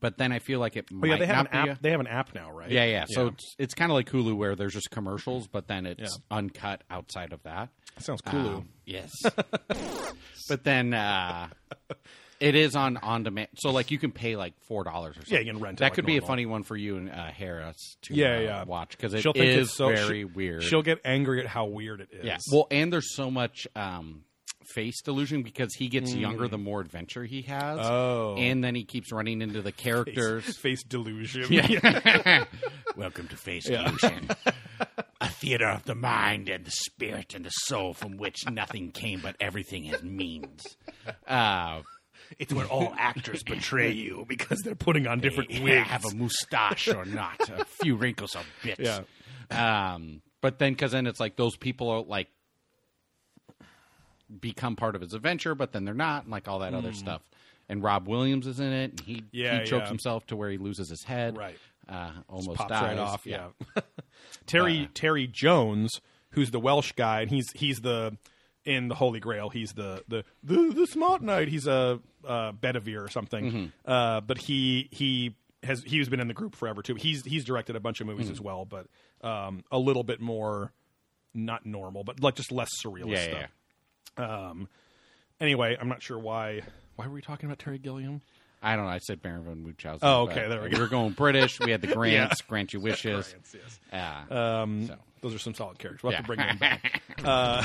But then I feel like it might oh, yeah, they have not an app. be a... They have an app now, right? Yeah, yeah. So yeah. it's, it's kind of like Hulu where there's just commercials, but then it's yeah. uncut outside of that. That sounds Hulu. Um, yes. But then uh, it is on, on demand. So like you can pay like four dollars or something. Yeah, you can rent it. That like could normal. be a funny one for you and uh, Harris to yeah, uh, yeah. watch because it she'll is so, very she, weird. She'll get angry at how weird it is. Yeah. Well, and there's so much... Um, face delusion because he gets mm. younger the more adventure he has. Oh. And then he keeps running into the characters. Face, face delusion. Yeah. Welcome to Face yeah. Delusion. A theater of the mind and the spirit and the soul from which nothing came but everything has means. Uh, it's where all actors betray you because they're putting on they different wigs. Have a mustache or not. A few wrinkles or bits. Yeah. Um, but then because then it's like those people are like become part of his adventure, but then they're not, and like all that mm. other stuff. And Rob Williams is in it, and he, yeah, he chokes yeah. himself to where he loses his head. Right. Uh, almost pops dies. right off, yeah. yeah. Terry uh, Terry Jones, who's the Welsh guy, and he's he's the, in the Holy Grail, he's the, the, the, the smart knight. He's a uh, Bedivere or something. Mm-hmm. Uh, but he he has he's been in the group forever, too. He's, he's directed a bunch of movies mm-hmm. as well, but um, a little bit more, not normal, but like just less surrealist yeah, stuff. Yeah, yeah. Um. Anyway, I'm not sure why. Why were we talking about Terry Gilliam? I don't know. I said Baron von Munchausen. Oh, okay. There we go. We were going British. We had the Grants. yeah. Grant you wishes. Grants, yes. uh, um. So. Those are some solid characters. We'll yeah. have to bring them back. uh,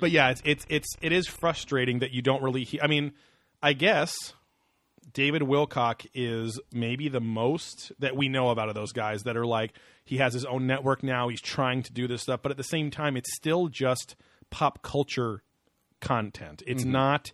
but yeah, it's it's it's it is frustrating that you don't really. He- I mean, I guess David Wilcock is maybe the most that we know about of those guys that are like he has his own network now. He's trying to do this stuff, but at the same time, it's still just pop culture content. It's mm-hmm. not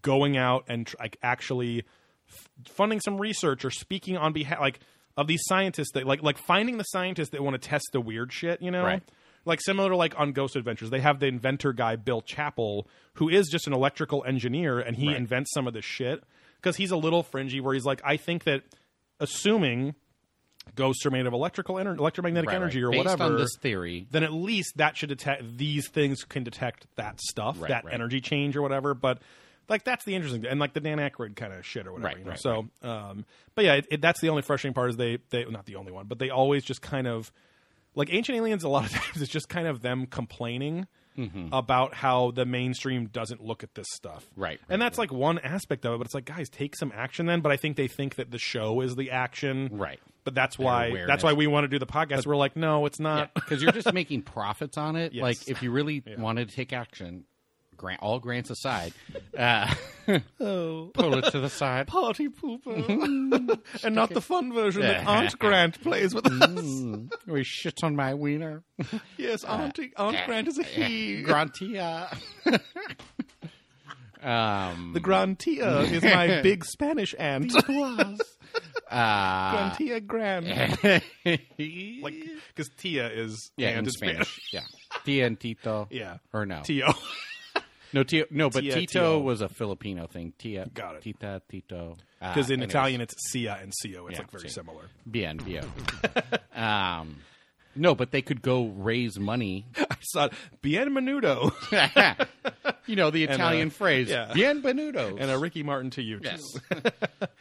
going out and tr- like actually f- funding some research or speaking on behalf like of these scientists that like like finding the scientists that want to test the weird shit, you know? Right. Like similar to like on Ghost Adventures, they have the inventor guy Bill Chappell, who is just an electrical engineer, and he right. invents some of this shit because he's a little fringy where he's like, I think that assuming ghosts are made of electrical ener- electromagnetic right, energy right. or Based whatever. On this theory, then at least that should detect these things can detect that stuff, right, that right. energy change or whatever. But like that's the interesting and like the Dan Aykroyd kind of shit or whatever. Right, you know? right, so, right. Um, but yeah, it, it, that's the only frustrating part is they they not the only one, but they always just kind of like Ancient Aliens. A lot of times it's just kind of them complaining. Mm-hmm. About how the mainstream doesn't look at this stuff. Right. right and that's right. like one aspect of it, but it's like, guys, take some action then. But I think they think that the show is the action. Right. But that's Their why awareness. that's why we want to do the podcast. But, We're like, no, it's not. Because yeah, you're just making profits on it. Yes. Like, if you really yeah. wanted to take action, grant, all grants aside, uh, oh. pull it to the side. Party pooper. And not the fun version that Aunt Grant plays with mm. us. We shit on my wiener. Yes, Auntie, Aunt uh, Grant is a he. Grantia. um, the Grantia is my big Spanish aunt. Grantia uh, Grant. Like, because Tia is yeah, aunt in Spanish. Spanish. Yeah. Tia and Tito. Yeah. Or no. Tio. No, Tio, no, but Tia, Tito Tio. was a Filipino thing. Tia, Got it. Tita, Tito. Because uh, in anyways. Italian, it's Sia and Sio. It's yeah, like very same. similar. Bien, Bio. um, no, but they could go raise money. I saw it. Bien menudo. You know, the Italian a, phrase, yeah. Bienvenutos. And a Ricky Martin to you, too. Yes.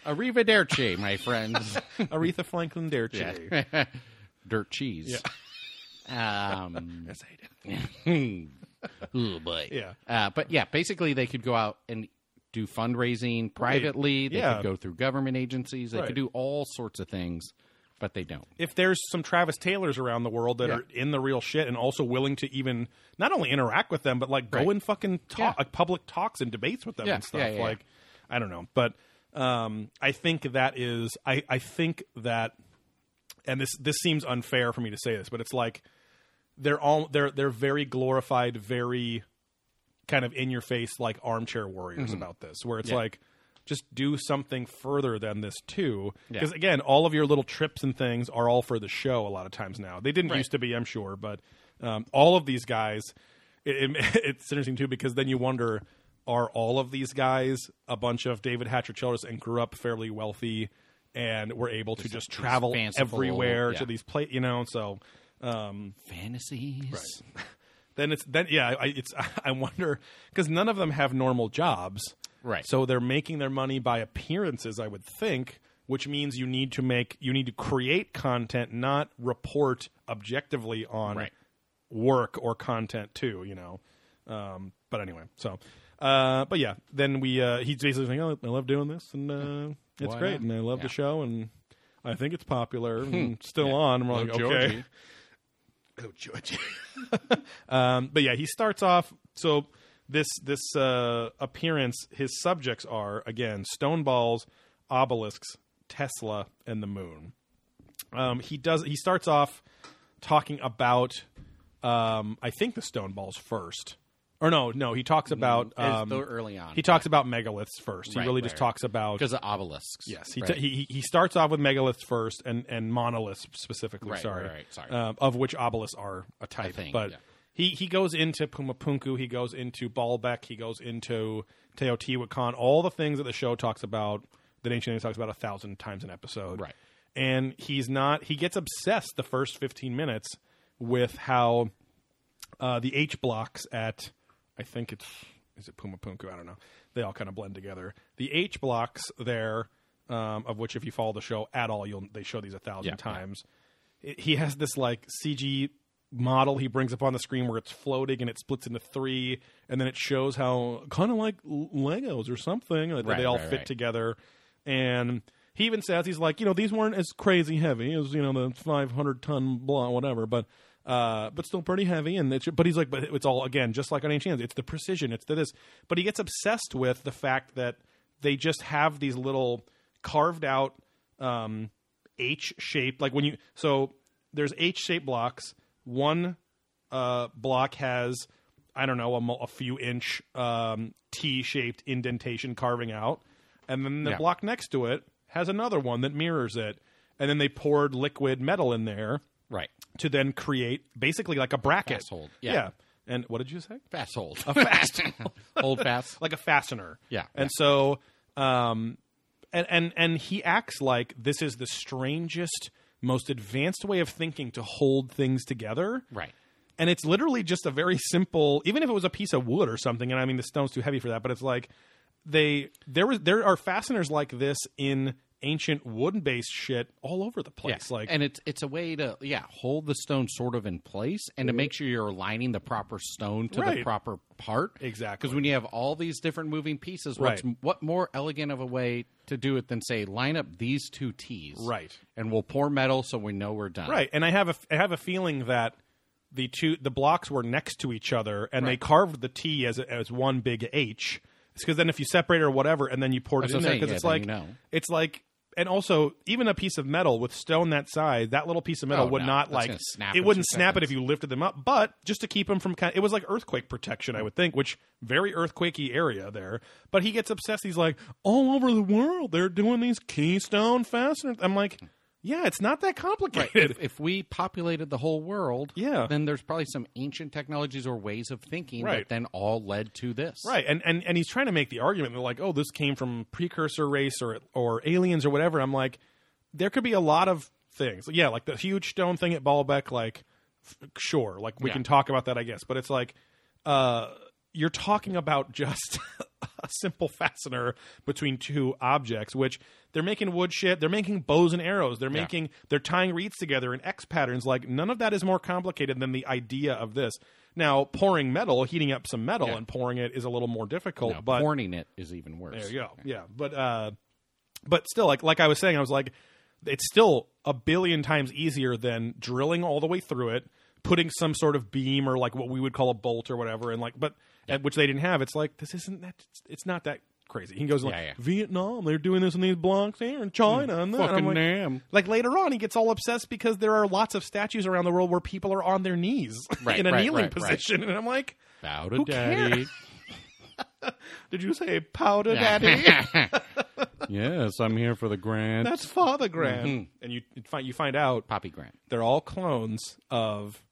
Arrivederci, my friends. Aretha Franklin Derci. Yeah. Dirt cheese. Yeah. Um, That's it. Oh, boy. Yeah. Uh, but, yeah, basically they could go out and do fundraising privately. They yeah. could go through government agencies. They right. could do all sorts of things. But they don't. If there's some Travis Taylors around the world that yeah. are in the real shit and also willing to even not only interact with them, but like go right. and fucking talk, yeah. like public talks and debates with them yeah. and stuff. Yeah, yeah, like, yeah. I don't know. But um, I think that is, I, I think that, and this, this seems unfair for me to say this, but it's like they're all, they're, they're very glorified, very kind of in your face, like armchair warriors mm-hmm. about this, where it's yeah. like, just do something further than this, too. Because, yeah. again, all of your little trips and things are all for the show a lot of times now. They didn't right. used to be, I'm sure. But um, all of these guys, it, it, it's interesting, too, because then you wonder, are all of these guys a bunch of David Hatcher Childress and grew up fairly wealthy and were able there's to just travel fanciful, everywhere yeah. to these places, you know? So um, fantasies. Right. then it's, then yeah, I, it's, I wonder, because none of them have normal jobs. Right. So they're making their money by appearances, I would think, which means you need to make you need to create content, not report objectively on right. work or content too, you know. Um, but anyway, so uh, but yeah, then we uh, he's basically saying, "Oh, I love doing this, and uh, it's Why great, not? And I love yeah. the show, and I think it's popular and still yeah. on." And we're like, "Oh, okay, oh Georgie." um, but yeah, he starts off so. This this uh, appearance, his subjects are, again, stone balls, obelisks, Tesla, and the moon. Um, he does. He starts off talking about, um, I think, the stone balls first. Or no, no, he talks about... Um, early on. He talks about megaliths first. He right, really right. just talks about... Because of obelisks. Yes. He, right. t- he he starts off with megaliths first and, and monoliths specifically, right, sorry. Right, right, sorry. Uh, of which obelisks are a type. A thing, but... Yeah. He he goes into Pumapunku, he goes into Baalbek, he goes into Teotihuacan, all the things that the show talks about, that Ancient Aliens talks about a thousand times an episode. Right. And he's not, he gets obsessed the first fifteen minutes with how uh, the H blocks at, I think it's, is it Pumapunku? I don't know. They all kind of blend together. The H blocks there, um, of which if you follow the show at all, you'll they show these a thousand yeah, times. Yeah. It, he has this like C G... model he brings up on the screen where it's floating and it splits into three and then it shows how kind of like Legos or something like right, they all right, fit right. together. And he even says he's like, you know, these weren't as crazy heavy as, you know, the five hundred ton blah whatever, but uh but still pretty heavy. And it's, but he's like, but it's all, again, just like on Ancient Aliens, it's the precision, it's the this. But he gets obsessed with the fact that they just have these little carved out um H shaped, like when you, so there's H shaped blocks. One uh, block has, I don't know, a, a few inch um, T-shaped indentation carving out. And then the yeah. block next to it has another one that mirrors it. And then they poured liquid metal in there right. to then create basically like a bracket. Fast hold. Yeah. yeah. And what did you say? Fast hold. A fast hold. Hold fast. Like a fastener. Yeah. And yeah. so, um, and, and and he acts like this is the strangest... most advanced way of thinking to hold things together. Right. And it's literally just a very simple, even if it was a piece of wood or something, and I mean the stone's too heavy for that, but it's like they there was there are fasteners like this in ancient wood-based shit all over the place. Yeah. Like, and it's it's a way to yeah, hold the stone sort of in place and to make sure you're aligning the proper stone to right. the proper part. Exactly. Because when you have all these different moving pieces, right. what's, what more elegant of a way to do it than say, line up these two T's. Right. And we'll pour metal so we know we're done. Right. And I have a, I have a feeling that the two the blocks were next to each other and right. they carved the T as as one big H. It's because then if you separate or whatever and then you poured it in there because yeah, it's like you know. It's like and also even a piece of metal with stone that size, that little piece of metal oh, would no. not That's like snap it wouldn't snap seconds. It if you lifted them up, but just to keep them from kind of, it was like earthquake protection, I would think, which very earthquakey area there. But he gets obsessed. He's like, all over the world they're doing these keystone fasteners. I'm like, yeah, it's not that complicated. Right. If, if we populated the whole world, yeah. then there's probably some ancient technologies or ways of thinking right. that then all led to this. Right, and, and and he's trying to make the argument that like, oh, this came from precursor race or or aliens or whatever. I'm like, there could be a lot of things. Yeah, like the huge stone thing at Baalbek, like, f- sure, like we yeah. can talk about that, I guess. But it's like, uh, you're talking about just a simple fastener between two objects, which they're making wood shit. They're making bows and arrows. They're making, yeah. they're tying reeds together in X patterns. Like, none of that is more complicated than the idea of this. Now, pouring metal, heating up some metal yeah. and pouring it is a little more difficult. No, but pouring it is even worse. There you go. Yeah. yeah. But, uh, but still, like, like I was saying, I was like, it's still a billion times easier than drilling all the way through it, putting some sort of beam or like what we would call a bolt or whatever. And like, but yeah. which they didn't have. It's like, this isn't that, it's not that crazy. He goes yeah, like yeah. Vietnam, they're doing this in these blocks here in China, mm, and that. Fucking damn. Like, like later on, he gets all obsessed because there are lots of statues around the world where people are on their knees right, in a right, kneeling right, position, right. and I'm like, bow to daddy. Did you say powder yeah. daddy? Yes, I'm here for the Grant. That's Father Grant, mm-hmm. and you find you find out Poppy Grant. They're all clones of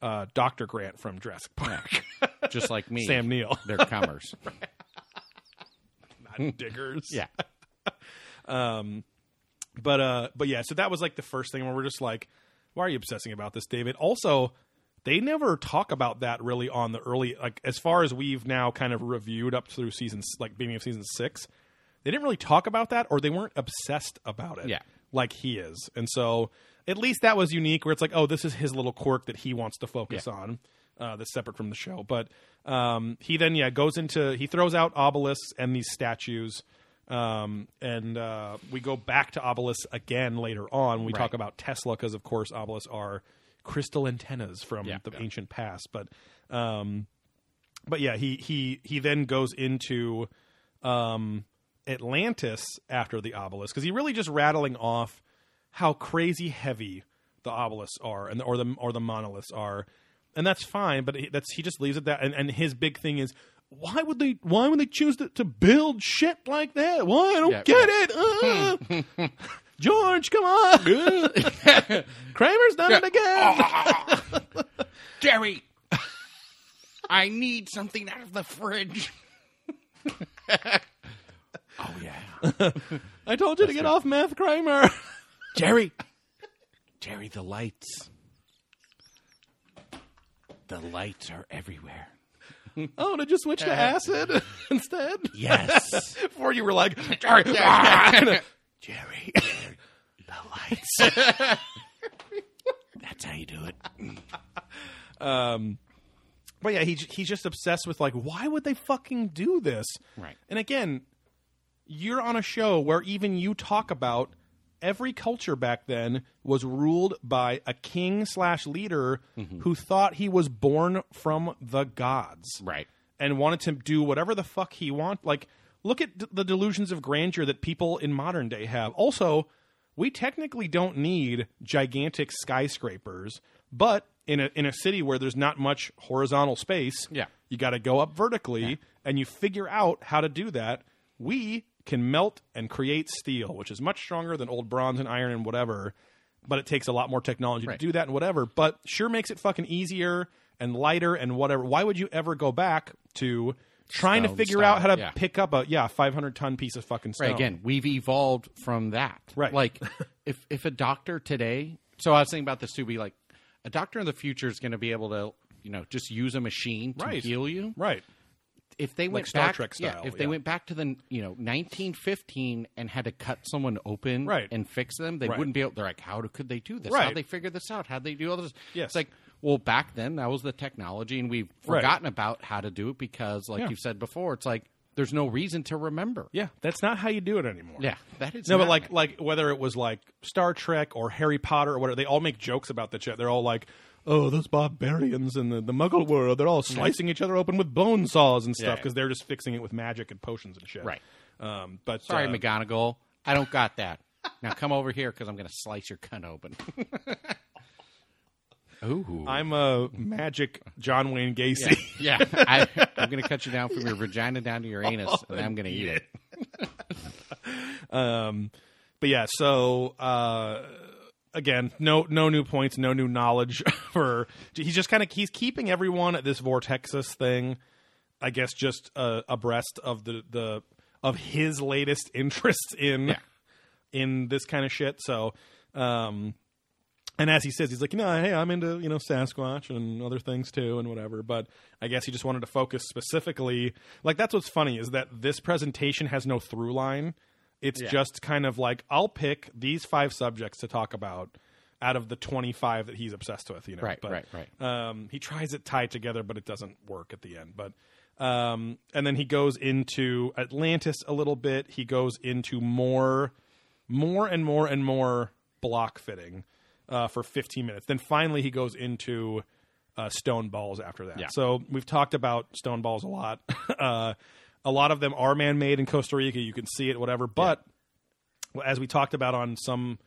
uh, Doctor Grant from Jurassic Park, yeah. just like me, Sam Neill. They're comers. Right. Diggers, yeah. um, but uh, but yeah. So that was like the first thing where we're just like, why are you obsessing about this, David? Also, they never talk about that really on the early, like as far as we've now kind of reviewed up through season, like beginning of season six, they didn't really talk about that, or they weren't obsessed about it, yeah. like he is. And so at least that was unique, where it's like, oh, this is his little quirk that he wants to focus yeah. on. Uh, that's separate from the show. But um, he then, yeah, goes into... He throws out obelisks and these statues. Um, and uh, we go back to obelisks again later on. We right. talk about Tesla because, of course, obelisks are crystal antennas from yeah, the yeah. ancient past. But um, but yeah, he, he, he then goes into um, Atlantis after the obelisk. Because he's really just rattling off how crazy heavy the obelisks are and the, or the or the monoliths are. And that's fine, but he, that's he just leaves it that. And, and his big thing is, why would they? Why would they choose to, to build shit like that? Why I don't yeah, get right. it, uh, George? Come on, Kramer's done it again. Oh, Jerry, I need something out of the fridge. Oh yeah, I told you that's to get right. off meth, Kramer. Jerry, Jerry, the lights. The lights are everywhere. Oh, did you switch to acid instead? Yes. Before you were like, Jerry, Jerry, Jerry, the lights. That's how you do it. Um, but yeah, he he's just obsessed with like, why would they fucking do this? Right. And again, you're on a show where even you talk about every culture back then was ruled by a king slash leader mm-hmm. who thought he was born from the gods. Right. And wanted to do whatever the fuck he want. Like, look at d- the delusions of grandeur that people in modern day have. Also, we technically don't need gigantic skyscrapers, but in a in a city where there's not much horizontal space, yeah. you got to go up vertically, yeah. and you figure out how to do that. We... can melt and create steel, which is much stronger than old bronze and iron and whatever, but it takes a lot more technology right. to do that and whatever, but sure makes it fucking easier and lighter and whatever. Why would you ever go back to trying stone, to figure stone. out how to yeah. pick up a yeah five hundred ton piece of fucking stone? Right, again, we've evolved from that. Right. Like, if if a doctor today... So I was thinking about this too, be like, a doctor in the future is going to be able to, you know, just use a machine to right. heal you. Right. If they went like Star back, Trek style, yeah, if they yeah. went back to the you know nineteen fifteen and had to cut someone open right. and fix them, they right. wouldn't be able. They're like, how could they do this? Right. How they figure this out? How they do all this? Yes. It's like, well, back then that was the technology, and we've forgotten right. about how to do it because, like yeah. you said before, it's like there's no reason to remember. Yeah, that's not how you do it anymore. Yeah, that is no, not but like like whether it was like Star Trek or Harry Potter or whatever, they all make jokes about the chat. They're all like, oh, those barbarians in the, the Muggle world, they're all slicing each other open with bone saws and stuff because yeah, yeah. they're just fixing it with magic and potions and shit. Right. Um, but Sorry, uh, McGonagall. I don't got that. Now come over here because I'm going to slice your cunt open. Ooh. I'm a magic John Wayne Gacy. Yeah. yeah. I, I'm going to cut you down from your vagina down to your anus, oh, and I'm going to eat it. it. um, but yeah, so... Uh, Again, no no new points, no new knowledge. For he's just kind of he's keeping everyone at this Vortexus thing, I guess, just uh, abreast of the, the of his latest interests in yeah. in this kind of shit. So, um, And as he says, he's like, you know, hey, I'm into, you know, Sasquatch and other things too and whatever. But I guess he just wanted to focus specifically. Like, that's what's funny is that this presentation has no through line. It's yeah. just kind of like, I'll pick these five subjects to talk about out of the twenty-five that he's obsessed with, you know. Right, but, right, right. Um, he tries it tied together, but it doesn't work at the end. But um, and then he goes into Atlantis a little bit. He goes into more, more and more and more block fitting. Uh, for fifteen minutes. Then finally he goes into uh, stone balls after that. Yeah. So we've talked about stone balls a lot. uh, a lot of them are man-made in Costa Rica. You can see it, whatever. But yeah. as we talked about on some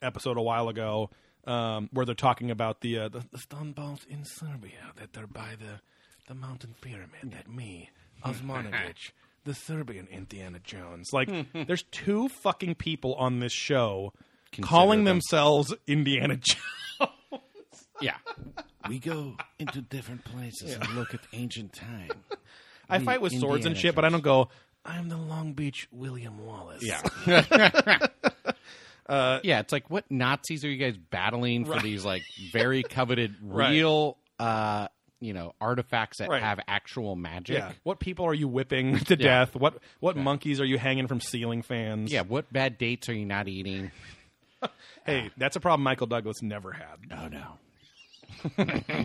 episode a while ago, um, where they're talking about the, uh, the, the stone balls in Serbia that are by the, the mountain pyramid that me, Osmanovic, the Serbian Indiana Jones. Like, there's two fucking people on this show calling them. themselves Indiana Jones. Yeah. We go into different places yeah. and look at ancient time. I we fight with Indiana swords and shit, Jones. But I don't go, I'm the Long Beach William Wallace. Yeah. uh, yeah, it's like, what Nazis are you guys battling for right. these, like, very coveted, real, right. uh, you know, artifacts that right. have actual magic? Yeah. What people are you whipping to yeah. death? What, what yeah. monkeys are you hanging from ceiling fans? Yeah, what bad dates are you not eating? Hey, that's a problem Michael Douglas never had. Oh, no.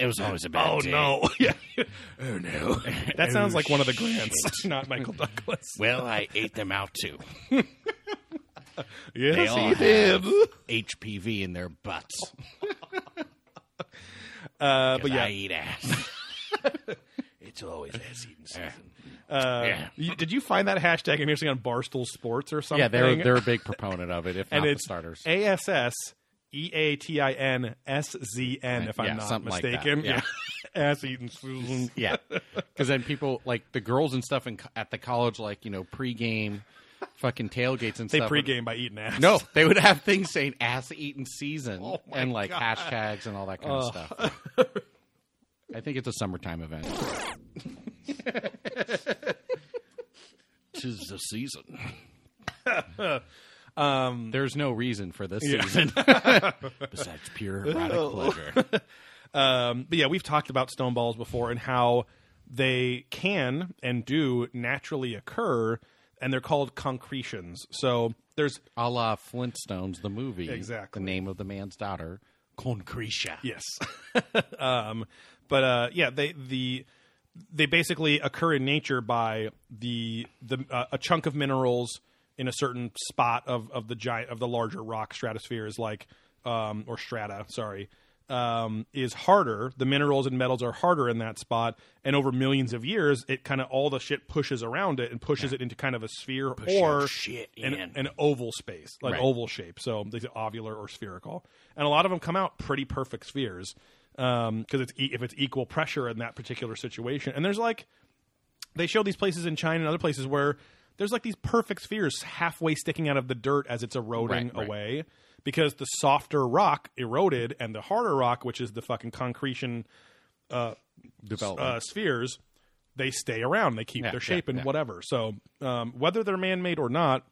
It was always a bad Oh, day. no. Yeah. Oh, no. That sounds oh, like one of the Grants, not Michael Douglas. Well, I ate them out, too. Yes, they all he did. H P V in their butts. uh, but yeah. I eat ass. It's always ass eating season. Uh, yeah. you, did you find that hashtag interesting on Barstool Sports or something? Yeah, they're they're a big proponent of it. If and not it's the starters, A S S E A T I N S Z N. If yeah, I'm not mistaken, like yeah, ass eating Susan. Yeah, because then people like the girls and stuff in, at the college, like you know, pregame, fucking tailgates and they stuff. They pregame by eating ass. No, they would have things saying ass eating season oh and like God. hashtags and all that kind uh. of stuff. I think it's a summertime event. Tis the season. um, There's no reason for this yeah. season besides pure erotic pleasure. um, but yeah, we've talked about stone balls before and how they can and do naturally occur, and they're called concretions. So there's a la Flintstones, the movie. Exactly. The name of the man's daughter, Concretia. Yes. um, but uh, yeah, they the. They basically occur in nature by the the uh, a chunk of minerals in a certain spot of, of the giant of the larger rock stratosphere is like um, or strata sorry um, is harder. The minerals and metals are harder in that spot, and over millions of years, it kind of all the shit pushes around it and pushes yeah. it into kind of a sphere Push or shit an, an oval space like right. oval shape. So they say ovular or spherical, and a lot of them come out pretty perfect spheres. Because um, it's e- if it's equal pressure in that particular situation. And there's like they show these places in China and other places where there's like these perfect spheres halfway sticking out of the dirt as it's eroding right, right. away because the softer rock eroded and the harder rock, which is the fucking concretion uh, development uh, spheres, they stay around. They keep yeah, their shape yeah, and yeah. whatever. So um, whether they're man-made or not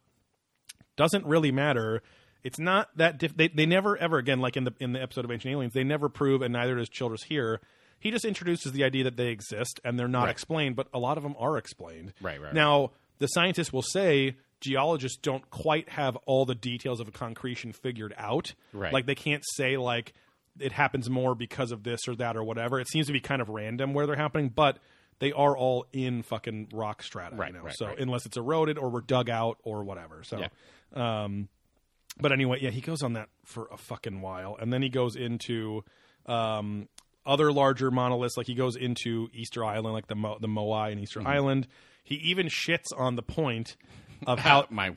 doesn't really matter. It's not that diff- – they they never ever – again, like in the in the episode of Ancient Aliens, they never prove, and neither does Childress here. He just introduces the idea that they exist and they're not right. explained, but a lot of them are explained. Right, right. Now, right. the scientists will say geologists don't quite have all the details of a concretion figured out. Right. Like they can't say like it happens more because of this or that or whatever. It seems to be kind of random where they're happening, but they are all in fucking rock strata. Right, you know? right, So right. unless it's eroded or we're dug out or whatever. So yeah. – um, But anyway, yeah, he goes on that for a fucking while. And then he goes into um, other larger monoliths. Like, he goes into Easter Island, like the Mo- the Moai in Easter mm-hmm. Island. He even shits on the point of how... My...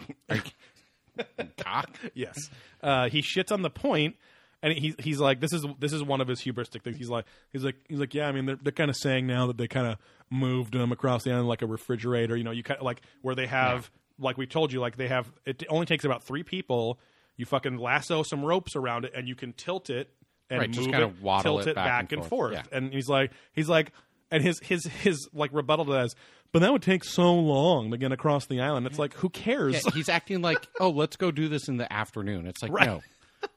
cock? Yes. Uh, he shits on the point, and he, he's like, this is this is one of his hubristic things. He's like, he's like, he's like, yeah, I mean, they're, they're kind of saying now that they kind of moved them across the island like a refrigerator, you know, you kind of like where they have... Yeah. Like we told you, like they have – it only takes about three people. You fucking lasso some ropes around it, and you can tilt it and right, move just kind it, of waddle tilt it, it back, back and, and forth. forth. Yeah. And he's like – he's like – and his, his, his like rebuttal to that is, but that would take so long to get across the island. It's like, who cares? Yeah, he's acting like, oh, let's go do this in the afternoon. It's like, right. no.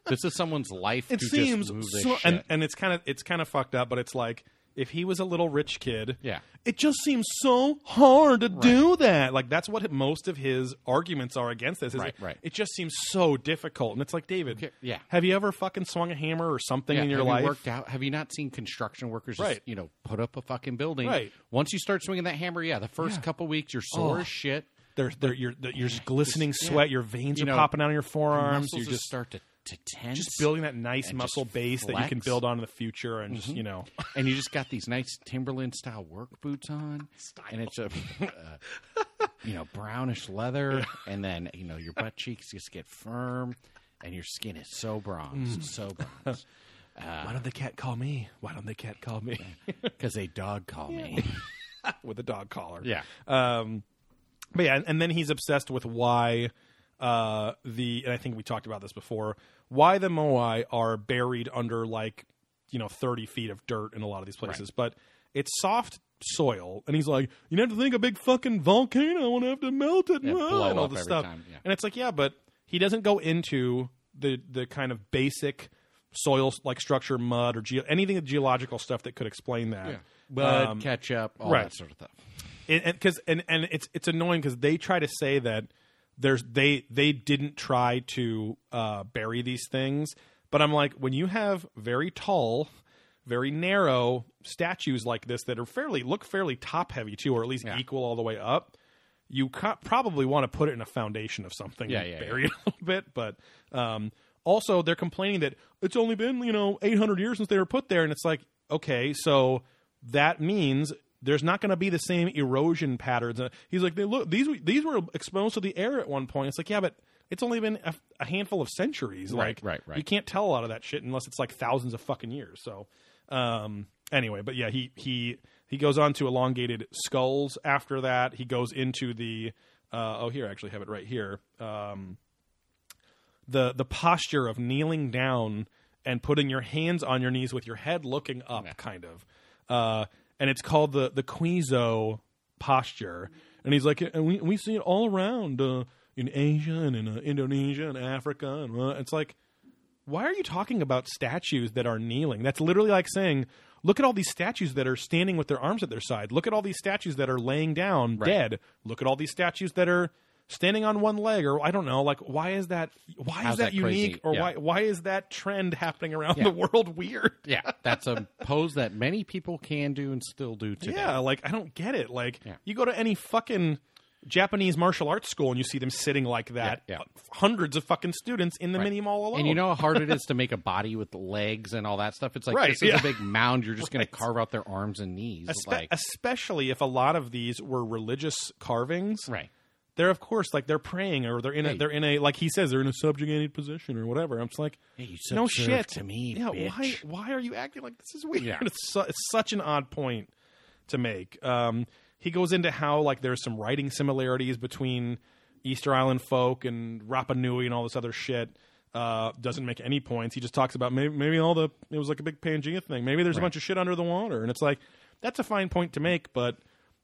This is someone's life. It to seems just move this so, shit. And, and it's kind of it's kind of fucked up, but it's like if he was a little rich kid, yeah. It just seems so hard to right. do that. Like that's what most of his arguments are against this. Is right, it, right. It just seems so difficult, and it's like David. Okay, yeah. Have you ever fucking swung a hammer or something yeah, in your have life? You worked out? Have you not seen construction workers? Right. Just, you know, put up a fucking building. Right. Once you start swinging that hammer, yeah, the first yeah. couple weeks you're sore oh. as shit. They're, they're, you're, they're, you're just glistening just, sweat. Yeah. Your veins you are know, popping out of your forearms. You just start to. To tense, just building that nice muscle base flex. That you can build on in the future, and mm-hmm. just you know, and you just got these nice Timberland style work boots on, style. And it's a, uh, you know, brownish leather, yeah. And then you know your butt cheeks just get firm, and your skin is so bronzed, mm. so bronzed. Uh, Why don't the cat call me? Why don't the cat call me? Because a dog call yeah. me with a dog collar. Yeah, um, but yeah, and, and then he's obsessed with why. Uh, the and I think we talked about this before. Why the Moai are buried under like you know thirty feet of dirt in a lot of these places, right. But it's soft soil, and he's like, you don't have to think a big fucking volcano and have to melt it yeah, ah, and all this stuff. Time, yeah. And it's like, yeah, but he doesn't go into the the kind of basic soil like structure, mud or ge- anything of geological stuff that could explain that. Yeah. But um, catch up, all right. that sort of stuff. Because and, and, and it's it's annoying because they try to say that. There's they they didn't try to uh, bury these things, but I'm like, when you have very tall, very narrow statues like this that are fairly look fairly top heavy too, or at least yeah. equal all the way up, you co- probably want to put it in a foundation of something yeah, and yeah, bury yeah. it a little bit. But um, also, they're complaining that it's only been you know eight hundred years since they were put there, and it's like, okay, so that means. There's not going to be the same erosion patterns. He's like, they look these these were exposed to the air at one point. It's like, yeah, but it's only been a, a handful of centuries. Right, like, right, right. You can't tell a lot of that shit unless it's like thousands of fucking years. So, um, anyway, but yeah, he he he goes on to elongated skulls. After that, he goes into the uh, oh here I actually have it right here. Um, the the posture of kneeling down and putting your hands on your knees with your head looking up, yeah. kind of. Uh, And it's called the the Quizo posture. And he's like, and we we see it all around uh, in Asia and in uh, Indonesia and Africa. And uh, it's like, why are you talking about statues that are kneeling? That's literally like saying, look at all these statues that are standing with their arms at their side. Look at all these statues that are laying down right. dead. Look at all these statues that are standing on one leg. Or I don't know. Like, why is that? Why How's is that, that unique? Crazy? Or yeah. why why is that trend happening around yeah. the world weird? Yeah. That's a pose that many people can do and still do today. Yeah, like, I don't get it. Like, yeah. you go to any fucking Japanese martial arts school and you see them sitting like that. Yeah, yeah. Hundreds of fucking students in the right. mini mall alone. And you know how hard it is to make a body with legs and all that stuff? It's like, right, this yeah. is a big mound. You're just right. going to carve out their arms and knees. Espe- like. Especially if a lot of these were religious carvings. Right. They're, of course, like, they're praying or they're in a, hey. they're in a, like he says, they're in a subjugated position or whatever. I'm just like, hey, you no shit to me, yeah, bitch. Why, why are you acting like this is weird? Yeah. It's, su- it's such an odd point to make. Um, he goes into how, like, there's some writing similarities between Easter Island folk and Rapa Nui and all this other shit. Uh, doesn't make any points. He just talks about maybe, maybe all the, it was like a big Pangea thing. Maybe there's right. a bunch of shit under the water. And it's like, that's a fine point to make, but...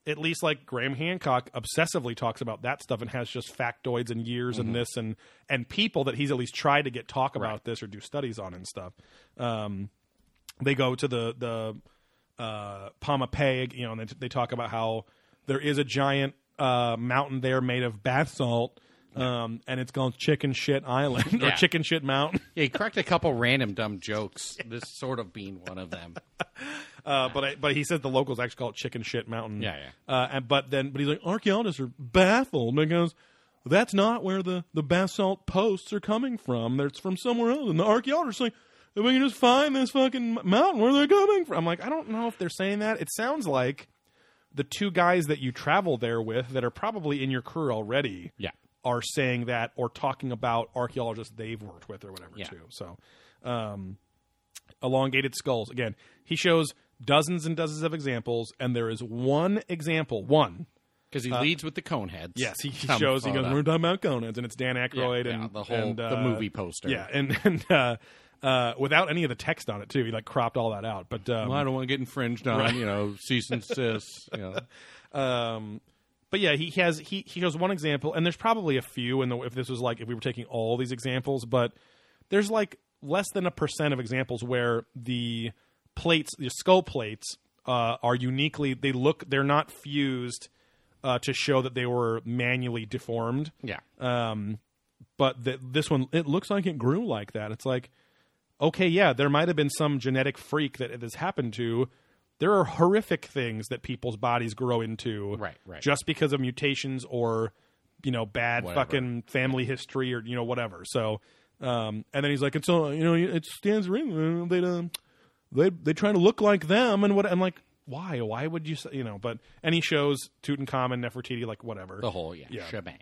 At least, like, Graham Hancock obsessively talks about that stuff and has just factoids and years mm-hmm. and this and and people that he's at least tried to get talk about right. this or do studies on and stuff. Um, they go to the the uh, Pohnpei, you know, and they, they talk about how there is a giant uh, mountain there made of basalt. Um, and it's called Chicken Shit Island or yeah. Chicken Shit Mountain. Yeah, he cracked a couple random dumb jokes, this sort of being one of them. Uh, but I, but he said the locals actually call it Chicken Shit Mountain. Yeah, yeah. Uh, and, but then, but he's like, archaeologists are baffled because that's not where the, the basalt posts are coming from. It's from somewhere else. And the archaeologists are like, if we can just find this fucking mountain where they're coming from. I'm like, I don't know if they're saying that. It sounds like the two guys that you travel there with that are probably in your crew already. Yeah. Are saying that or talking about archaeologists they've worked with or whatever, yeah. too. So, um, elongated skulls. Again, he shows dozens and dozens of examples, and there is one example, one. Because he uh, leads with the cone heads. Yes, he, he shows, he goes, up. We're talking about cone heads, and it's Dan Aykroyd. Yeah, yeah, and the whole and, uh, the movie poster. Yeah, and, and uh, uh, without any of the text on it, too. He, like, cropped all that out. But um, well, I don't want to get infringed on, right. you know, cease and desist. You know. Um... But yeah, he has he, he shows one example, and there's probably a few. And if this was like if we were taking all these examples, but there's like less than a percent of examples where the plates, the skull plates, uh, are uniquely, they look, they're not fused uh, to show that they were manually deformed. Yeah. Um, but the, this one, it looks like it grew like that. It's like, okay, yeah, there might have been some genetic freak that it has happened to. There are horrific things that people's bodies grow into, right, right, just because of mutations or, you know, bad whatever. fucking family history or, you know, whatever. So, um, and then he's like, it's all, you know, it stands real. They, uh, they, they try to look like them and what, I'm like, why, why would you say, you know, but, and he shows Tutankhamun, Nefertiti, like whatever. The whole, yeah, yeah. shebang.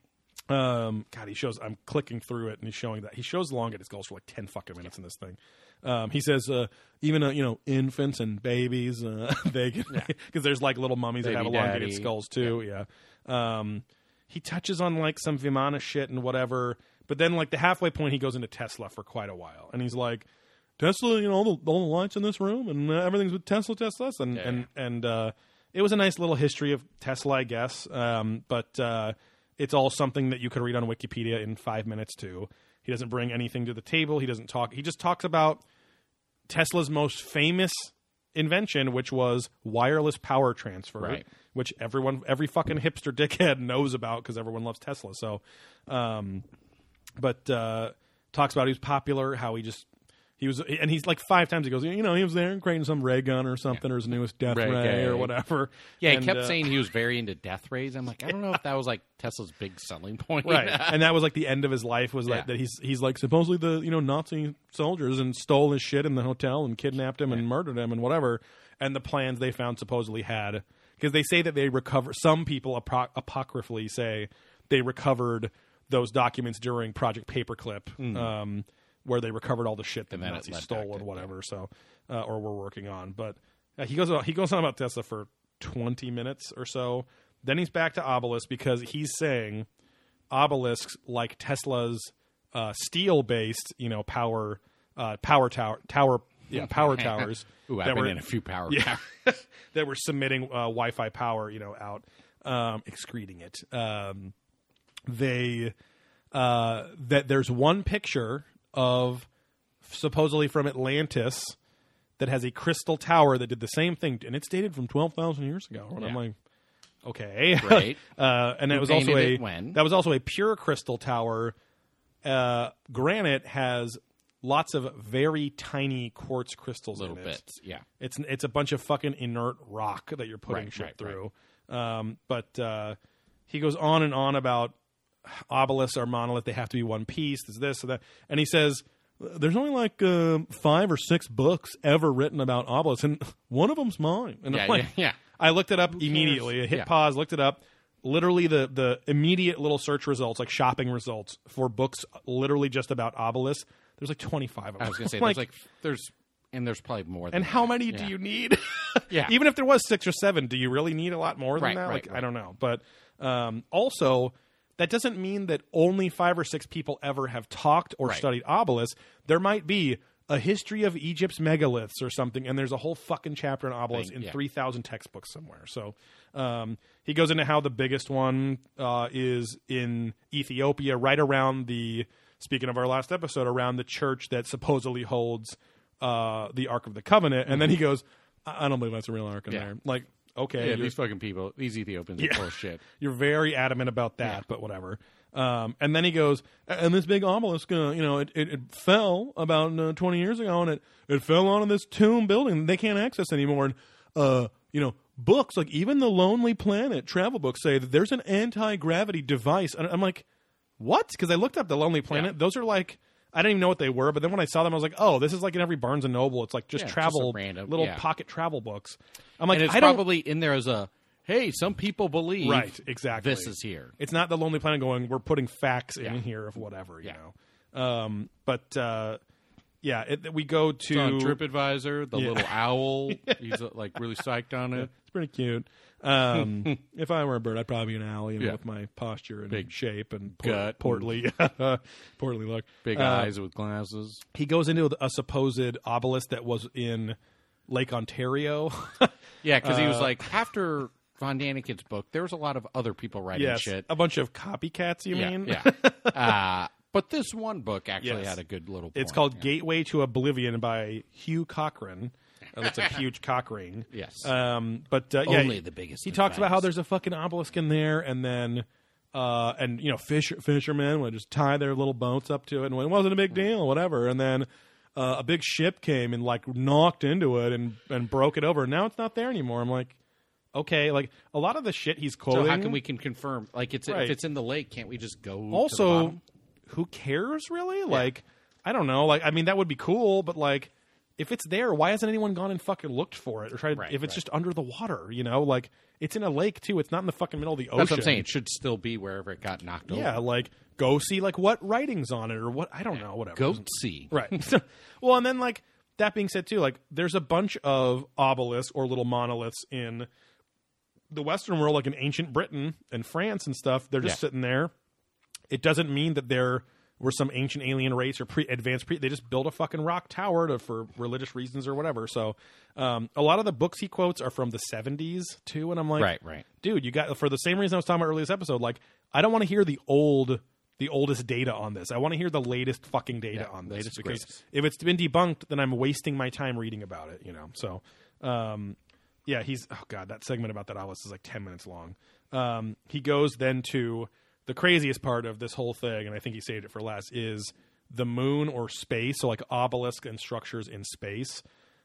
Um, God, he shows, I'm clicking through it and he's showing that. He shows Longitus Ghost for like ten fucking minutes yeah. in this thing. Um, he says, uh, even, uh, you know, infants and babies, uh, they, because yeah. there's like little mummies Baby that have elongated daddy. skulls too. Yeah. yeah. Um, he touches on like some Vimana shit and whatever, but then like the halfway point, he goes into Tesla for quite a while. And he's like, Tesla, you know, all the, all the lights in this room and uh, everything's with Tesla, Teslas. And, yeah, and, yeah. and, uh, it was a nice little history of Tesla, I guess. Um, but, uh, it's all something that you could read on Wikipedia in five minutes too. He doesn't bring anything to the table. He doesn't talk. He just talks about Tesla's most famous invention, which was wireless power transfer, right. which everyone, every fucking hipster dickhead knows about because everyone loves Tesla. So, um, but uh, talks about he was popular, how he just he was, and he's like five times he goes, you know, he was there creating some ray gun or something, yeah. or his newest death ray, ray or whatever. Yeah, and, he kept uh, saying he was very into death rays. I'm like, I don't know if that was like Tesla's big selling point, right? And that was like the end of his life was like yeah. that he's he's like supposedly the you know Nazi soldiers and stole his shit in the hotel and kidnapped him yeah. and murdered him and whatever. And the plans they found supposedly had because they say that they recover. Some people apoc- apocryphally say they recovered those documents during Project Paperclip. Mm. Um, where they recovered all the shit that the Nazis stole and whatever, so uh, or we're working on. But uh, he goes on, he goes on about Tesla for twenty minutes or so. Then he's back to obelisks because he's saying obelisks like Tesla's uh, steel-based, you know, power uh, power tower tower yeah power towers. Ooh, I've that been were in a few power yeah, towers that were submitting uh, Wi-Fi power, you know, out um, excreting it. Um, they uh, that there's one picture of supposedly from Atlantis that has a crystal tower that did the same thing. And it's dated from twelve thousand years ago. And yeah. I'm like, okay. Right. uh, and that was also a, that was also a pure crystal tower. Uh, granite has lots of very tiny quartz crystals Little in it. Bits, yeah. It's, it's a bunch of fucking inert rock that you're putting right, shit right, through. Right. Um, but uh, he goes on and on about obelisks are monolith, they have to be one piece, there's this or that, and he says there's only like uh, five or six books ever written about obelisks and one of them's mine, and yeah, I'm like, yeah, yeah. I looked it up Who immediately cares? I hit yeah. pause, looked it up, literally the the immediate little search results, like shopping results for books literally just about obelisks, there's like twenty-five of them. I was gonna say like, there's like there's and there's probably more than and that. How many yeah. do you need? Yeah, even if there was six or seven, do you really need a lot more than right, that right, like right. I don't know, but um also that doesn't mean that only five or six people ever have talked or right. studied obelisks. There might be a history of Egypt's megaliths or something, and there's a whole fucking chapter on obelisks Thing, in yeah. three thousand textbooks somewhere. So um, he goes into how the biggest one uh, is in Ethiopia, right around the, speaking of our last episode, around the church that supposedly holds uh, the Ark of the Covenant. And mm-hmm. then he goes, I-, I don't believe that's a real Ark in yeah. there. Like, okay, yeah, these fucking people, these Ethiopians are yeah. bullshit. You're very adamant about that, yeah. but whatever. Um, and then he goes, and this big obelisk, uh, you know, it, it, it fell about uh, twenty years ago, and it, it fell onto this tomb building they can't access anymore. And, uh, you know, books, like even the Lonely Planet travel books say that there's an anti-gravity device. And I'm like, what? Because I looked up the Lonely Planet. Yeah. Those are like, I didn't even know what they were, but then when I saw them, I was like, "Oh, this is like in every Barnes and Noble. It's like just yeah, travel, just random, little yeah. pocket travel books." I'm like, and it's I probably don't... in there as a, "Hey, some people believe right, exactly. this is here." It's not the Lonely Planet going, "We're putting facts yeah. in here of whatever," you yeah. know. Um, but uh, yeah, it, we go to TripAdvisor. The yeah. little owl, he's like really psyched on it. Yeah, it's pretty cute. Um, if I were a bird, I'd probably be an owl, you know, yeah. with my posture and big shape and port- portly, portly look. Big uh, eyes with glasses. He goes into a supposed obelisk that was in Lake Ontario. yeah, because uh, he was like, after Von Daniken's book, there was a lot of other people writing yes, shit. A bunch of copycats, you yeah, mean? Yeah. uh, But this one book actually yes. had a good little point. It's called yeah. Gateway to Oblivion by Hugh Cochran. Oh, that's a huge cock ring. Yes. Um, but, uh, yeah, only the biggest. He talks facts. about how there's a fucking obelisk in there, and then, uh, and, you know, fish fishermen would just tie their little boats up to it, and it wasn't a big deal, whatever. And then uh, a big ship came and, like, knocked into it and, and broke it over. And now it's not there anymore. I'm like, okay, like, a lot of the shit he's quoting. So how can we can confirm? Like, it's right. if it's in the lake, can't we just go Also, to the bottom? Who cares, really? Yeah. Like, I don't know. Like, I mean, that would be cool, but, like, if it's there, why hasn't anyone gone and fucking looked for it? Or tried? Right, if it's right. just under the water, you know? Like, it's in a lake, too. It's not in the fucking middle of the ocean. That's what I'm saying. It should still be wherever it got knocked over. Yeah, like, go see, like, what writing's on it or what. I don't yeah. know, whatever. Goat see. Right. Well, and then, like, that being said, too, like, there's a bunch of obelisks or little monoliths in the Western world, like in ancient Britain and France and stuff. They're just yeah. sitting there. It doesn't mean that they're... were some ancient alien race or pre advanced pre. They just built a fucking rock tower to, for religious reasons or whatever. So um, a lot of the books he quotes are from the seventies, too. And I'm like, right, right. dude, you got, for the same reason I was talking about earlier this episode, like, I don't want to hear the old, the oldest data on this. I want to hear the latest fucking data yeah, on this. Latest because greatest. If it's been debunked, then I'm wasting my time reading about it, you know? So um, yeah, he's, oh God, that segment about that obelisk is like ten minutes long. Um, he goes then to, the craziest part of this whole thing, and I think he saved it for last, is the moon or space, so like obelisk and structures in space.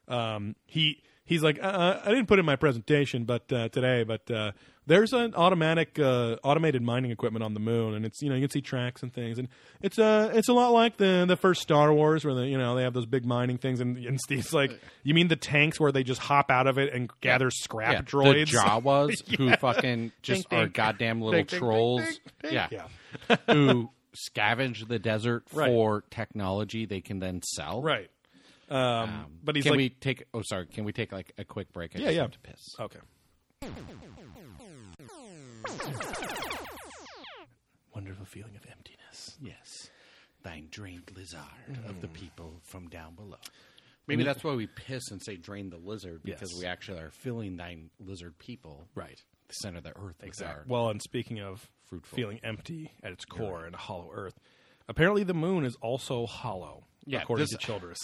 Um, he he's like, uh, I didn't put it in my presentation, but uh, today, but uh, there's an automatic uh, automated mining equipment on the moon, and it's, you know, you can see tracks and things, and it's uh it's a lot like the the first Star Wars where the, you know, they have those big mining things, and, and Steve's like, you mean the tanks where they just hop out of it and gather yeah. scrap yeah. droids, the Jawas yeah. who fucking just ding, ding. are goddamn little ding, ding, trolls, ding, ding, ding, ding. yeah, yeah. who scavenge the desert right. for technology they can then sell, right? Um, um, but he's can like, we take? Oh, sorry. Can we take like a quick break? I yeah, yeah. To piss. Okay. Wonderful feeling of emptiness. Yes. Thine drained lizard mm. of the people from down below. Maybe we, that's why we piss and say drain the lizard, because yes. we actually are filling thine lizard people. Right. The center of the earth. Exactly. Well, and speaking of fruitful, feeling empty at its core right. and a hollow earth, apparently the moon is also hollow. Yeah, according this, to Childress.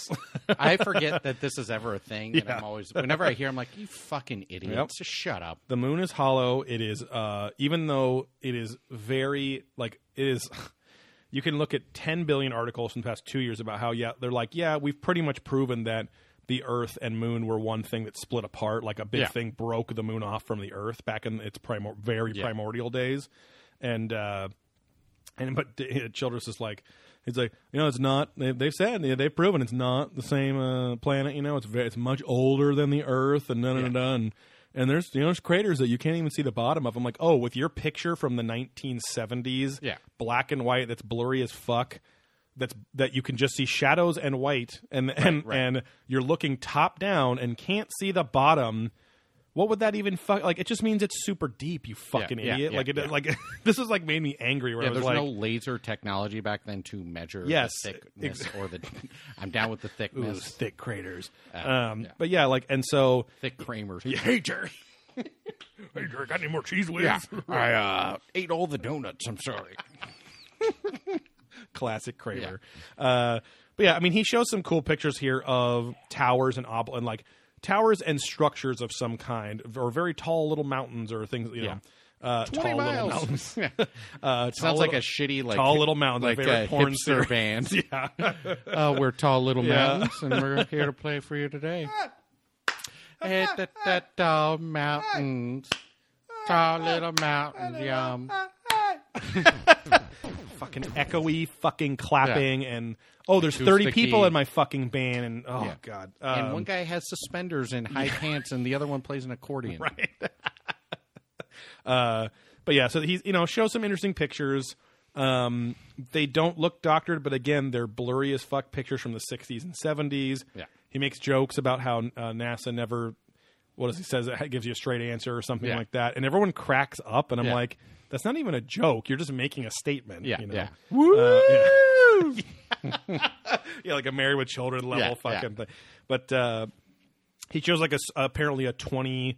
I forget that this is ever a thing, and yeah. I'm always, whenever I hear, I'm like, you fucking idiots, yep. just shut up. The moon is hollow. It is, uh, even though it is very, like, it is, you can look at ten billion articles from the past two years about how, yeah, they're like, yeah, we've pretty much proven that the Earth and moon were one thing that split apart, like a big yeah. thing broke the moon off from the Earth back in its primor- very yeah. primordial days. And, uh, and but uh, Childress is like, It's like, you know, it's not, they, they've said, they've proven it's not the same uh, planet, you know, it's very, it's much older than the Earth and da da da and and there's, you know, there's craters that you can't even see the bottom of. I'm like, oh, with your picture from the nineteen seventies, yeah. black and white, that's blurry as fuck, that's that you can just see shadows and white, and right, and, right. and you're looking top down and can't see the bottom. What would that even fuck? Like, it just means it's super deep, you fucking yeah, yeah, idiot. Yeah, like, it, yeah. like this is like made me angry. Where yeah, I was there's like, no laser technology back then to measure yes, the thickness ex- or the. I'm down with the thickness, Ooh, thick craters. Uh, um, yeah. But yeah, like, and so thick Kramer's. Yeah, hey Jerry, hey Jerry, got any more cheese whiz? Yeah, I uh, ate all the donuts. I'm sorry. Classic Kramer. Yeah. Uh, but yeah, I mean, he shows some cool pictures here of towers and ob- and like. towers and structures of some kind, or very tall little mountains or things, you yeah. know. Uh, twenty tall miles. Little mountains. yeah. uh, Sounds little, like a shitty, like... Tall Little Mountains. Like a porn hipster band. yeah. uh, we're Tall Little yeah. Mountains, and we're here to play for you today. Hit the, the tall mountains. Tall little mountains, yum. Fucking echoey, fucking clapping, yeah. and oh, there's thirty people in my fucking band, and oh yeah. god, um, and one guy has suspenders and high yeah. pants, and the other one plays an accordion, right? uh, but yeah, so he's you know shows some interesting pictures. Um, they don't look doctored, but again, they're blurry as fuck pictures from the sixties and seventies. Yeah, he makes jokes about how uh, NASA never, what does he says it gives you a straight answer or something yeah. like that, and everyone cracks up, and I'm yeah. like. That's not even a joke. You're just making a statement. Yeah, you know? yeah. Woo! Uh, yeah. yeah, like a Married with Children level yeah, fucking yeah. thing. But uh, he shows like a, apparently a twenty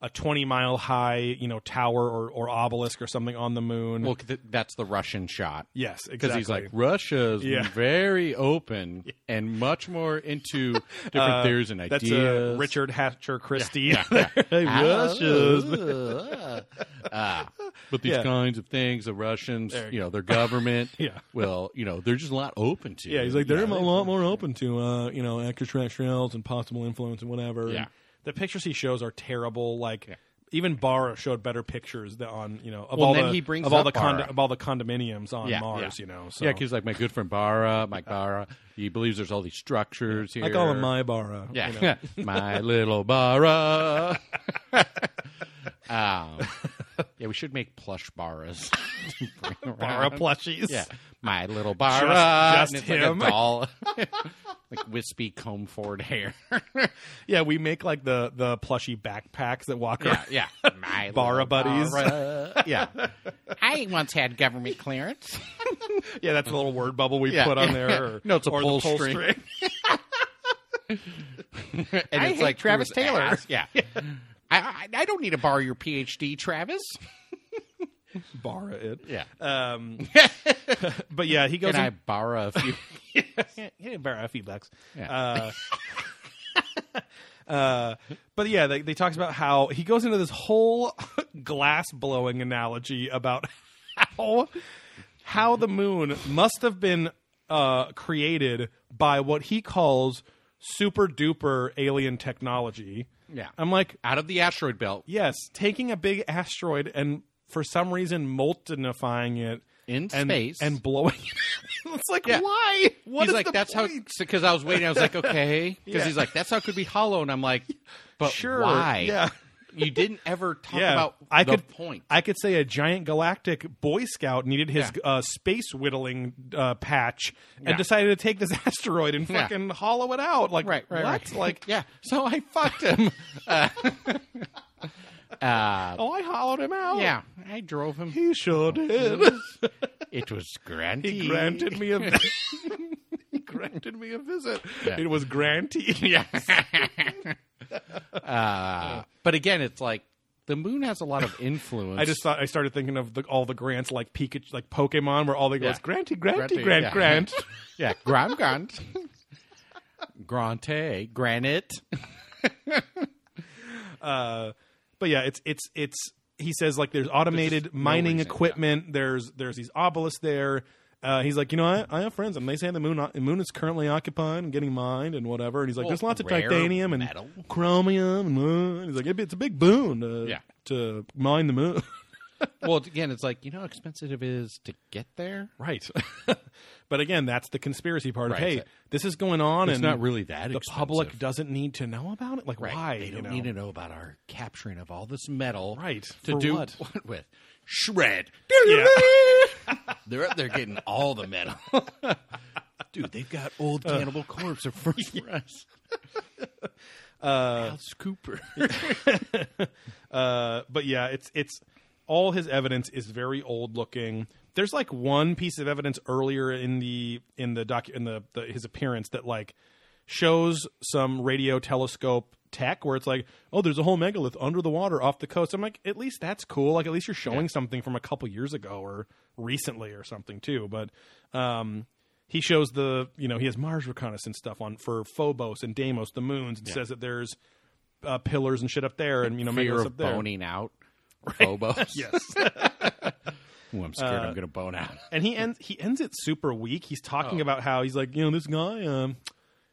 a twenty mile high, you know, tower or, or obelisk or something on the moon. Well, th- that's the Russian shot. Yes, exactly. Because he's like, Russia's yeah. very open yeah. and much more into different uh, theories and ideas. That's uh, Richard Hatcher Christie. Yeah. Yeah. Hey, Russia's. uh, but these yeah. kinds of things, the Russians, you, you know, their government, yeah. well, you know, they're just a lot open to. Yeah, he's like, they're yeah, a lot, lot more open to, uh, you know, extraterrestrials and possible influence and whatever. Yeah. And, the pictures he shows are terrible. Like yeah. even Bara showed better pictures on you know of well, all the of all the, condo, of all the condominiums on yeah, Mars. Yeah. You know, so. yeah, because like my good friend Bara, Mike Bara, he believes there's all these structures here. I call him my Bara. Yeah, you know. My little Bara. um, yeah, we should make plush Baras. Bara plushies. Yeah, my little Bara. Just, just him. Like a doll. Like wispy comb forward hair. Yeah, we make like the, the plushy backpacks that walk around. Yeah, yeah. My Bara buddies. Bara. Yeah. I once had government clearance. Yeah, that's a little word bubble we yeah. put on there. Or, no, it's a pull string. string. And it's I hate like Travis Taylor. Ass. Yeah. yeah. I, I don't need to borrow your PhD, Travis. Bara it. Yeah. Um, but yeah, he goes. Can I borrow a few? He didn't borrow a few bucks. Yeah. Uh, uh, but yeah, they, they talks about how he goes into this whole glass blowing analogy about how how the moon must have been uh, created by what he calls super duper alien technology. Yeah. I'm like out of the asteroid belt. Yes, taking a big asteroid and for some reason moltenifying it in and, space and blowing it. It's like, yeah. why? What he's is like, the that's point? How, because I was waiting. I was like, okay. Because yeah. he's like, that's how it could be hollow. And I'm like, but sure. why? Yeah. You didn't ever talk yeah. about I the could, point. I could say a giant galactic Boy Scout needed his yeah. uh, space whittling uh, patch and yeah. decided to take this asteroid and fucking yeah. hollow it out. Like, right, right, what? Right. Like, yeah. So I fucked him. Uh, Uh, oh, I hollowed him out. Yeah, I drove him. He sure did. It was granted. He granted me a visit. He granted me a visit. Yeah. It was granted. Yes. uh, but again, it's like the moon has a lot of influence. I just thought I started thinking of the, all the grants like Pikachu, like Pokemon, where all they go yeah. is granty, granty, grant, yeah. grant. Yeah, grant, grant, grante, granite. uh. But yeah, it's it's it's. He says like there's automated there's mining no reason, equipment. Yeah. There's there's these obelisks there. Uh, he's like, you know, I, I have friends, and they say the moon the moon is currently occupied and getting mined and whatever. And he's like, well, there's lots of titanium and metal. chromium. And he's like, it's a big boon to, yeah. to mine the moon. Well, again, it's like, you know how expensive it is to get there? Right. But again, that's the conspiracy part of, right, hey, so this is going on. It's and not really that the expensive. Public doesn't need to know about it? Like, right. why? They don't you know? need to know about our capturing of all this metal. Right. To For do what? what with? Shred. Yeah. They're up there getting all the metal. Dude, they've got old Cannibal uh, Corpse of first price. Uh, Alice Cooper. uh, but yeah, it's it's... all his evidence is very old looking. There's like one piece of evidence earlier in the in the docu- in the, the his appearance that like shows some radio telescope tech where it's like, oh, there's a whole megalith under the water off the coast. I'm like, at least that's cool. Like, at least you're showing yeah. something from a couple years ago or recently or something too. But um, he shows the, you know, he has Mars reconnaissance stuff on for Phobos and Deimos, the moons, and yeah. says that there's uh, pillars and shit up there, and, you know, megaliths up there. Fear of boning out. Right. Phobos. Yes. Ooh, I'm scared uh, I'm going to bone out. And he ends he ends it super weak. He's talking oh. about how he's like, you know, this guy, um,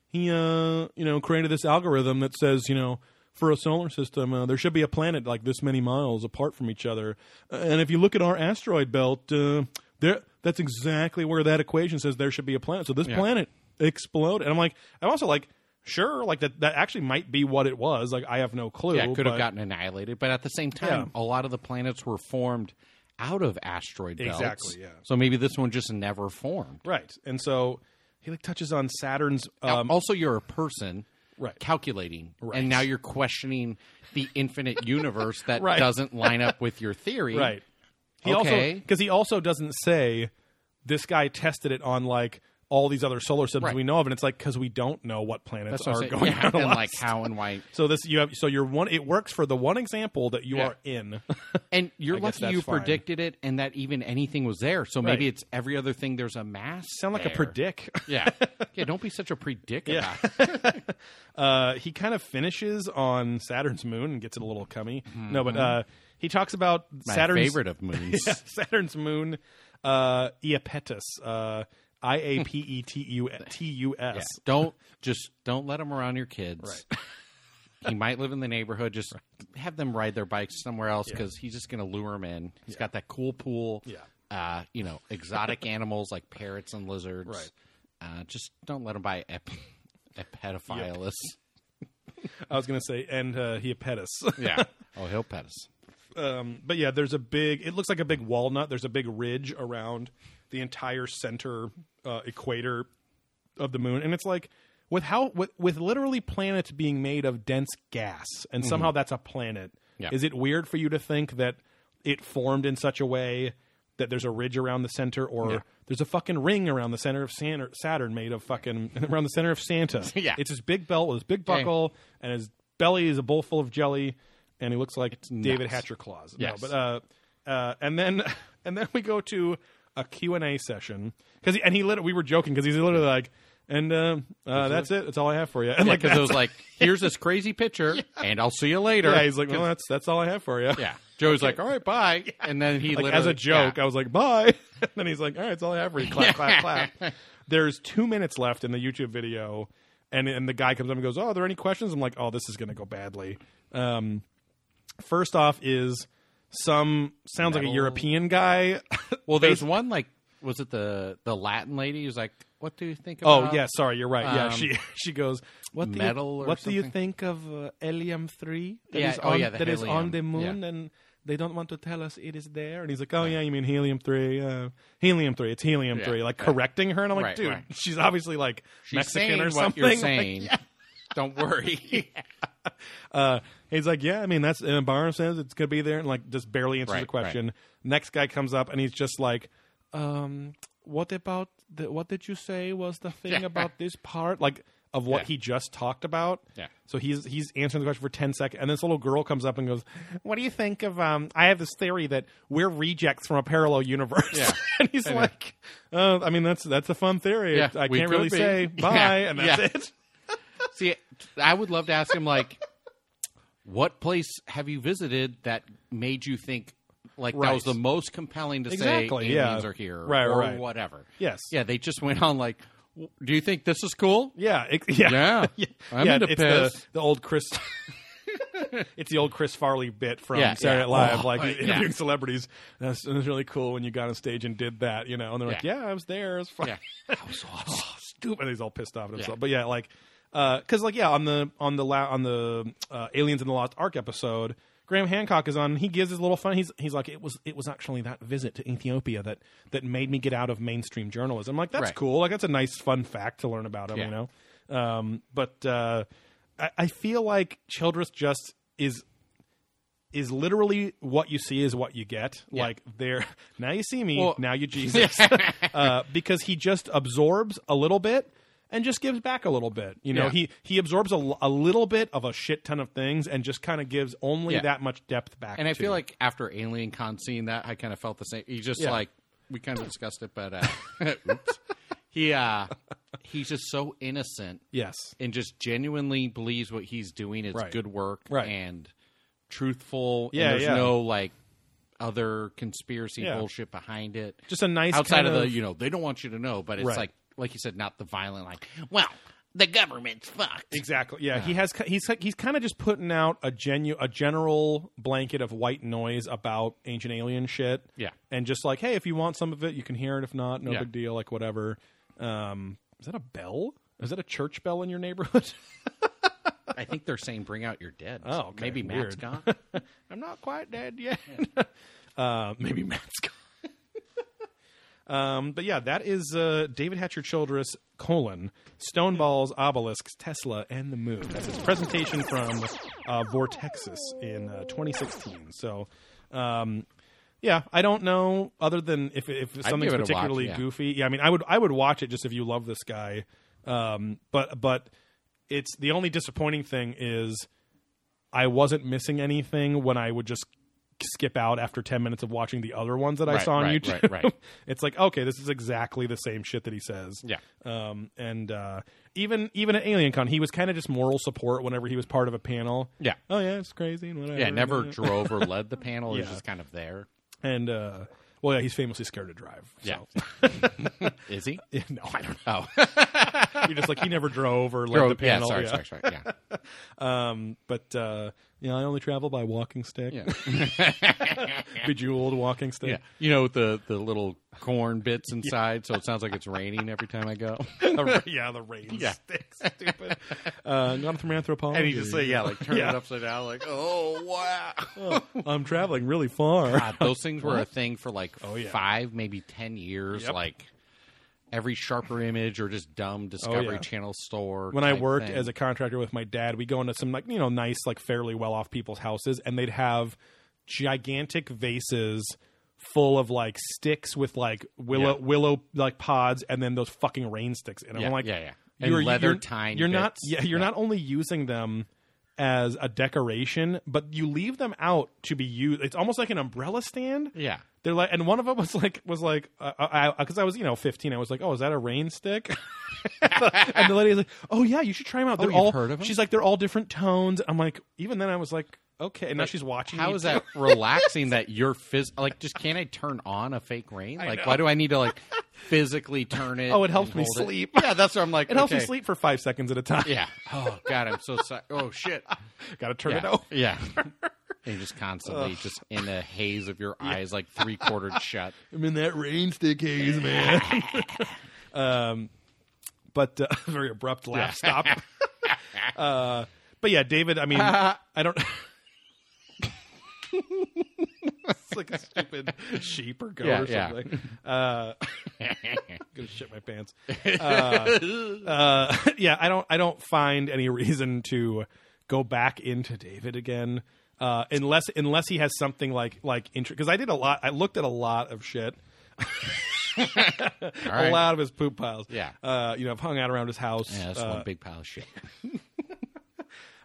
he, uh, you know, created this algorithm that says, you know, for a solar system, uh, there should be a planet like this many miles apart from each other. Uh, and if you look at our asteroid belt, uh, there that's exactly where that equation says there should be a planet. So this yeah. planet exploded. And I'm like, I'm also like, sure, like that, that actually might be what it was. Like, I have no clue. Yeah, it could but... have gotten annihilated. But at the same time, yeah. a lot of the planets were formed out of asteroid belts. Exactly, yeah. So maybe this one just never formed. Right. And so he like touches on Saturn's... Um... Now, also, you're a person right. calculating. Right. And now you're questioning the infinite universe that right. doesn't line up with your theory. Right. He okay. Because he also doesn't say, this guy tested it on like... all these other solar systems right. we know of, and it's like because we don't know what planets That's what are going yeah, on and like how and why. So this you have so you're one. It works for the one example that you yeah. are in, and you're lucky you fine. predicted it, and that even anything was there. So maybe right. it's every other thing. There's a mass. Sound like there. a predict. Yeah, yeah. Don't be such a predict. Yeah. About it. uh, he kind of finishes on Saturn's moon and gets it a little cummy. Mm-hmm. No, but uh, he talks about My Saturn's favorite of moons. yeah, Saturn's moon, uh, Iapetus. Uh, I A P E T U T U S. Yeah. Don't just don't let him around your kids. Right. He might live in the neighborhood. Just right. have them ride their bikes somewhere else because yeah. he's just going to lure them in. He's yeah. got that cool pool. Yeah. Uh, you know, exotic animals like parrots and lizards. Right. Uh, just don't let him buy ep- Epetophilus. Yep. I was going to say, and uh, he a petus. yeah. Oh, he'll pet us. Um, but yeah, there's a big. It looks like a big walnut. There's a big ridge around the entire center uh, equator of the moon, and it's like with how with, with literally planets being made of dense gas, and mm-hmm. somehow that's a planet. Yeah. Is it weird for you to think that it formed in such a way that there's a ridge around the center, or yeah. there's a fucking ring around the center of San- Saturn made of fucking around the center of Santa? yeah, it's his big belt with his big buckle, Dang. and his belly is a bowl full of jelly, and he looks like it's David nuts. Hatcher Claws. Yes, no, but uh, uh, and then and then we go to a Q and A session because and he literally we were joking because he's literally like and uh, uh, that's it that's all I have for you and yeah, like because it was like here's this crazy picture yeah. and I'll see you later yeah he's like well that's that's all I have for you yeah Joey's okay. like all right bye yeah. and then he like, literally as a joke yeah. I was like bye and then he's like all right that's all I have for you clap clap clap there's two minutes left in the YouTube video and and the guy comes up and goes oh are there any questions I'm like oh this is gonna go badly um first off is Some sounds Metal. like a European guy. Well, there's one like, was it the the Latin lady who's like, "What do you think?" about... Oh yeah, sorry, you're right. Um, yeah, she she goes, "What do metal? You, what something? do you think of uh, helium three? That yeah, is on, oh yeah, the that is on the moon, yeah. and they don't want to tell us it is there." And he's like, "Oh right. yeah, you mean helium three? Uh, helium three? It's helium yeah, three." Like right. correcting her, and I'm like, right, "Dude, right. she's obviously like she's Mexican or something." What you're saying. Like, yeah. Don't worry. yeah. uh, he's like, yeah, I mean, that's and Barnum says it's going to be there and like just barely answers right, the question. Right. Next guy comes up and he's just like, um, what about the, what did you say was the thing yeah. about this part? Like of what yeah. he just talked about. Yeah. So he's he's answering the question for ten seconds. And this little girl comes up and goes, what do you think of um, I have this theory that we're rejects from a parallel universe. Yeah. and he's and like, uh, I mean, that's that's a fun theory. Yeah, I can't really be. say bye. Yeah. And that's yeah. it. See, I would love to ask him, like, what place have you visited that made you think, like, right. that was the most compelling to exactly, say aliens yeah. are here right, or right. whatever? Yes. Yeah, they just went on, like, do you think this is cool? Yeah. It, yeah. yeah. yeah. I'm yeah, into it's piss. The, the old Chris... it's the old Chris Farley bit from yeah, Saturday Night yeah. Live, oh, like interviewing yeah. celebrities. It was, it was really cool when you got on stage and did that, you know? And they're like, yeah, yeah I was there. It was fun. Yeah. That was awesome. Oh, stupid. And he's all pissed off at himself. Yeah. But, yeah, like... Because, uh, like, yeah, on the on the la- on the uh, Aliens in the Lost Ark episode, Graham Hancock is on. He gives his little fun. He's he's like, it was it was actually that visit to Ethiopia that, that made me get out of mainstream journalism. I'm like, that's right. cool. Like, that's a nice fun fact to learn about him, yeah. you know. Um, but uh, I, I feel like Childress just is is literally what you see is what you get. Yeah. Like, there now you see me, well, now you Jesus, uh, because he just absorbs a little bit. And just gives back a little bit. You know, yeah. he, he absorbs a, a little bit of a shit ton of things and just kind of gives only yeah. that much depth back. And I to. feel like after Alien Con seeing that, I kind of felt the same. He just yeah. like, we kind of discussed it, but uh, oops. He, uh, he's just so innocent. Yes. And just genuinely believes what he's doing is right. good work right. and truthful. Yeah, and there's yeah. no like. other conspiracy yeah. bullshit behind it. Just a nice outside kind of, of the, you know, they don't want you to know, but it's right. like, like you said, not the violent, like, well, the government's fucked. Exactly. Yeah. No. He has, he's, he's kind of just putting out a genu, a general blanket of white noise about ancient alien shit. Yeah. And just like, hey, if you want some of it, you can hear it. If not, no yeah. big deal, like whatever. Um, is that a bell? Is that a church bell in your neighborhood? I think they're saying bring out your dead. Oh, okay. Maybe Matt's Weird. gone. I'm not quite dead yet. uh, maybe Matt's gone. um, but yeah, that is uh, David Hatcher Childress, colon, Stoneballs, Obelisks, Tesla, and the Moon. That's his presentation from uh, Vortexus in uh, twenty sixteen. So... Um, Yeah, I don't know. Other than if if something's particularly watch, yeah. goofy, yeah. I mean, I would I would watch it just if you love this guy. Um, but but it's the only disappointing thing is I wasn't missing anything when I would just skip out after ten minutes of watching the other ones that I right, saw on right, YouTube. Right, right. It's like, okay, this is exactly the same shit that he says. Yeah. Um, and uh, even even at AlienCon, he was kind of just moral support whenever he was part of a panel. Yeah. Oh yeah, it's crazy and whatever. Yeah, never yeah. drove or led the panel. He yeah. was just kind of there. And, uh, well, yeah, he's famously scared to drive. So. Yeah. Is he? Yeah, no, I don't know. You're just like, he never drove or led the panel. Yeah, sorry, yeah. sorry, sorry. Yeah. um, but, uh, you know, I only travel by walking stick. Yeah. Bejeweled walking stick. Yeah. You know, with the, the little corn bits inside, yeah. so it sounds like it's raining every time I go. the, yeah, the rain yeah. sticks. Stupid. Uh, not from anthropology. And you just say, yeah, like turn yeah. it upside down, like, oh, wow. Oh, I'm traveling really far. God, those things were a thing for like oh, yeah. five, maybe ten years, yep. like... Every Sharper Image or just dumb Discovery oh, yeah. Channel store. When I worked thing. as a contractor with my dad, we go into some like you know nice like fairly well off people's houses, and they'd have gigantic vases full of like sticks with like willow yeah. willow like pods, and then those fucking rain sticks. And yeah, I'm like, yeah, yeah, and you're, leather you're, tine. You're bits. not yeah. You're yeah. not only using them as a decoration, but you leave them out to be used. It's almost like an umbrella stand. Yeah. They're like, and one of them was like, was like, because uh, I, I, I was, you know, fifteen. I was like, oh, is that a rain stick? And the lady's like, oh yeah, you should try them out. They're oh, all. You've heard of them? She's like, they're all different tones. I'm like, even then, I was like, okay. And like, now she's watching. How me is too. that relaxing? That you're phys- like, just can't I turn on a fake rain? I like, know. Why do I need to like physically turn it? Oh, it helps me sleep. It. Yeah, that's what I'm like. It okay. helps me sleep for five seconds at a time. Yeah. Oh God, I'm so sorry. Oh shit, got to turn yeah. it over. Yeah. And just constantly Ugh. just in a haze of your eyes, yeah. like three-quartered shut. I'm in that rain stick haze, man. um, but uh, very abrupt laugh yeah. stop. uh, but yeah, David, I mean, I don't... It's like a stupid sheep or goat yeah, or something. Yeah. Uh, I'm gonna shit my pants. Uh, uh, yeah, I don't. I don't find any reason to go back into David again. Uh, unless unless he has something like like interest, because I did a lot. I looked at a lot of shit, right. a lot of his poop piles. Yeah, uh, you know, I've hung out around his house. Yeah, that's uh, one big pile of shit.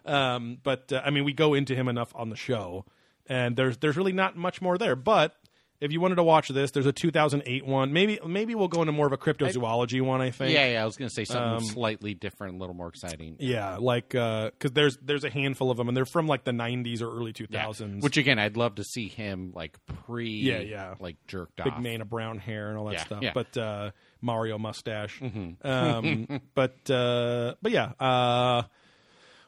um, but uh, I mean, we go into him enough on the show, and there's there's really not much more there. But if you wanted to watch this, there's a two thousand eight one. Maybe maybe we'll go into more of a cryptozoology I, one. I think. Yeah, yeah. I was gonna say something um, slightly different, a little more exciting. Yeah, like because uh, there's there's a handful of them, and they're from like the nineties or early two thousands. Yeah. Which again, I'd love to see him like pre. Yeah, yeah. Like jerked Big off. Big man of brown hair and all that yeah, stuff. Yeah. But uh, Mario mustache. Mm-hmm. Um, but uh, but yeah, uh,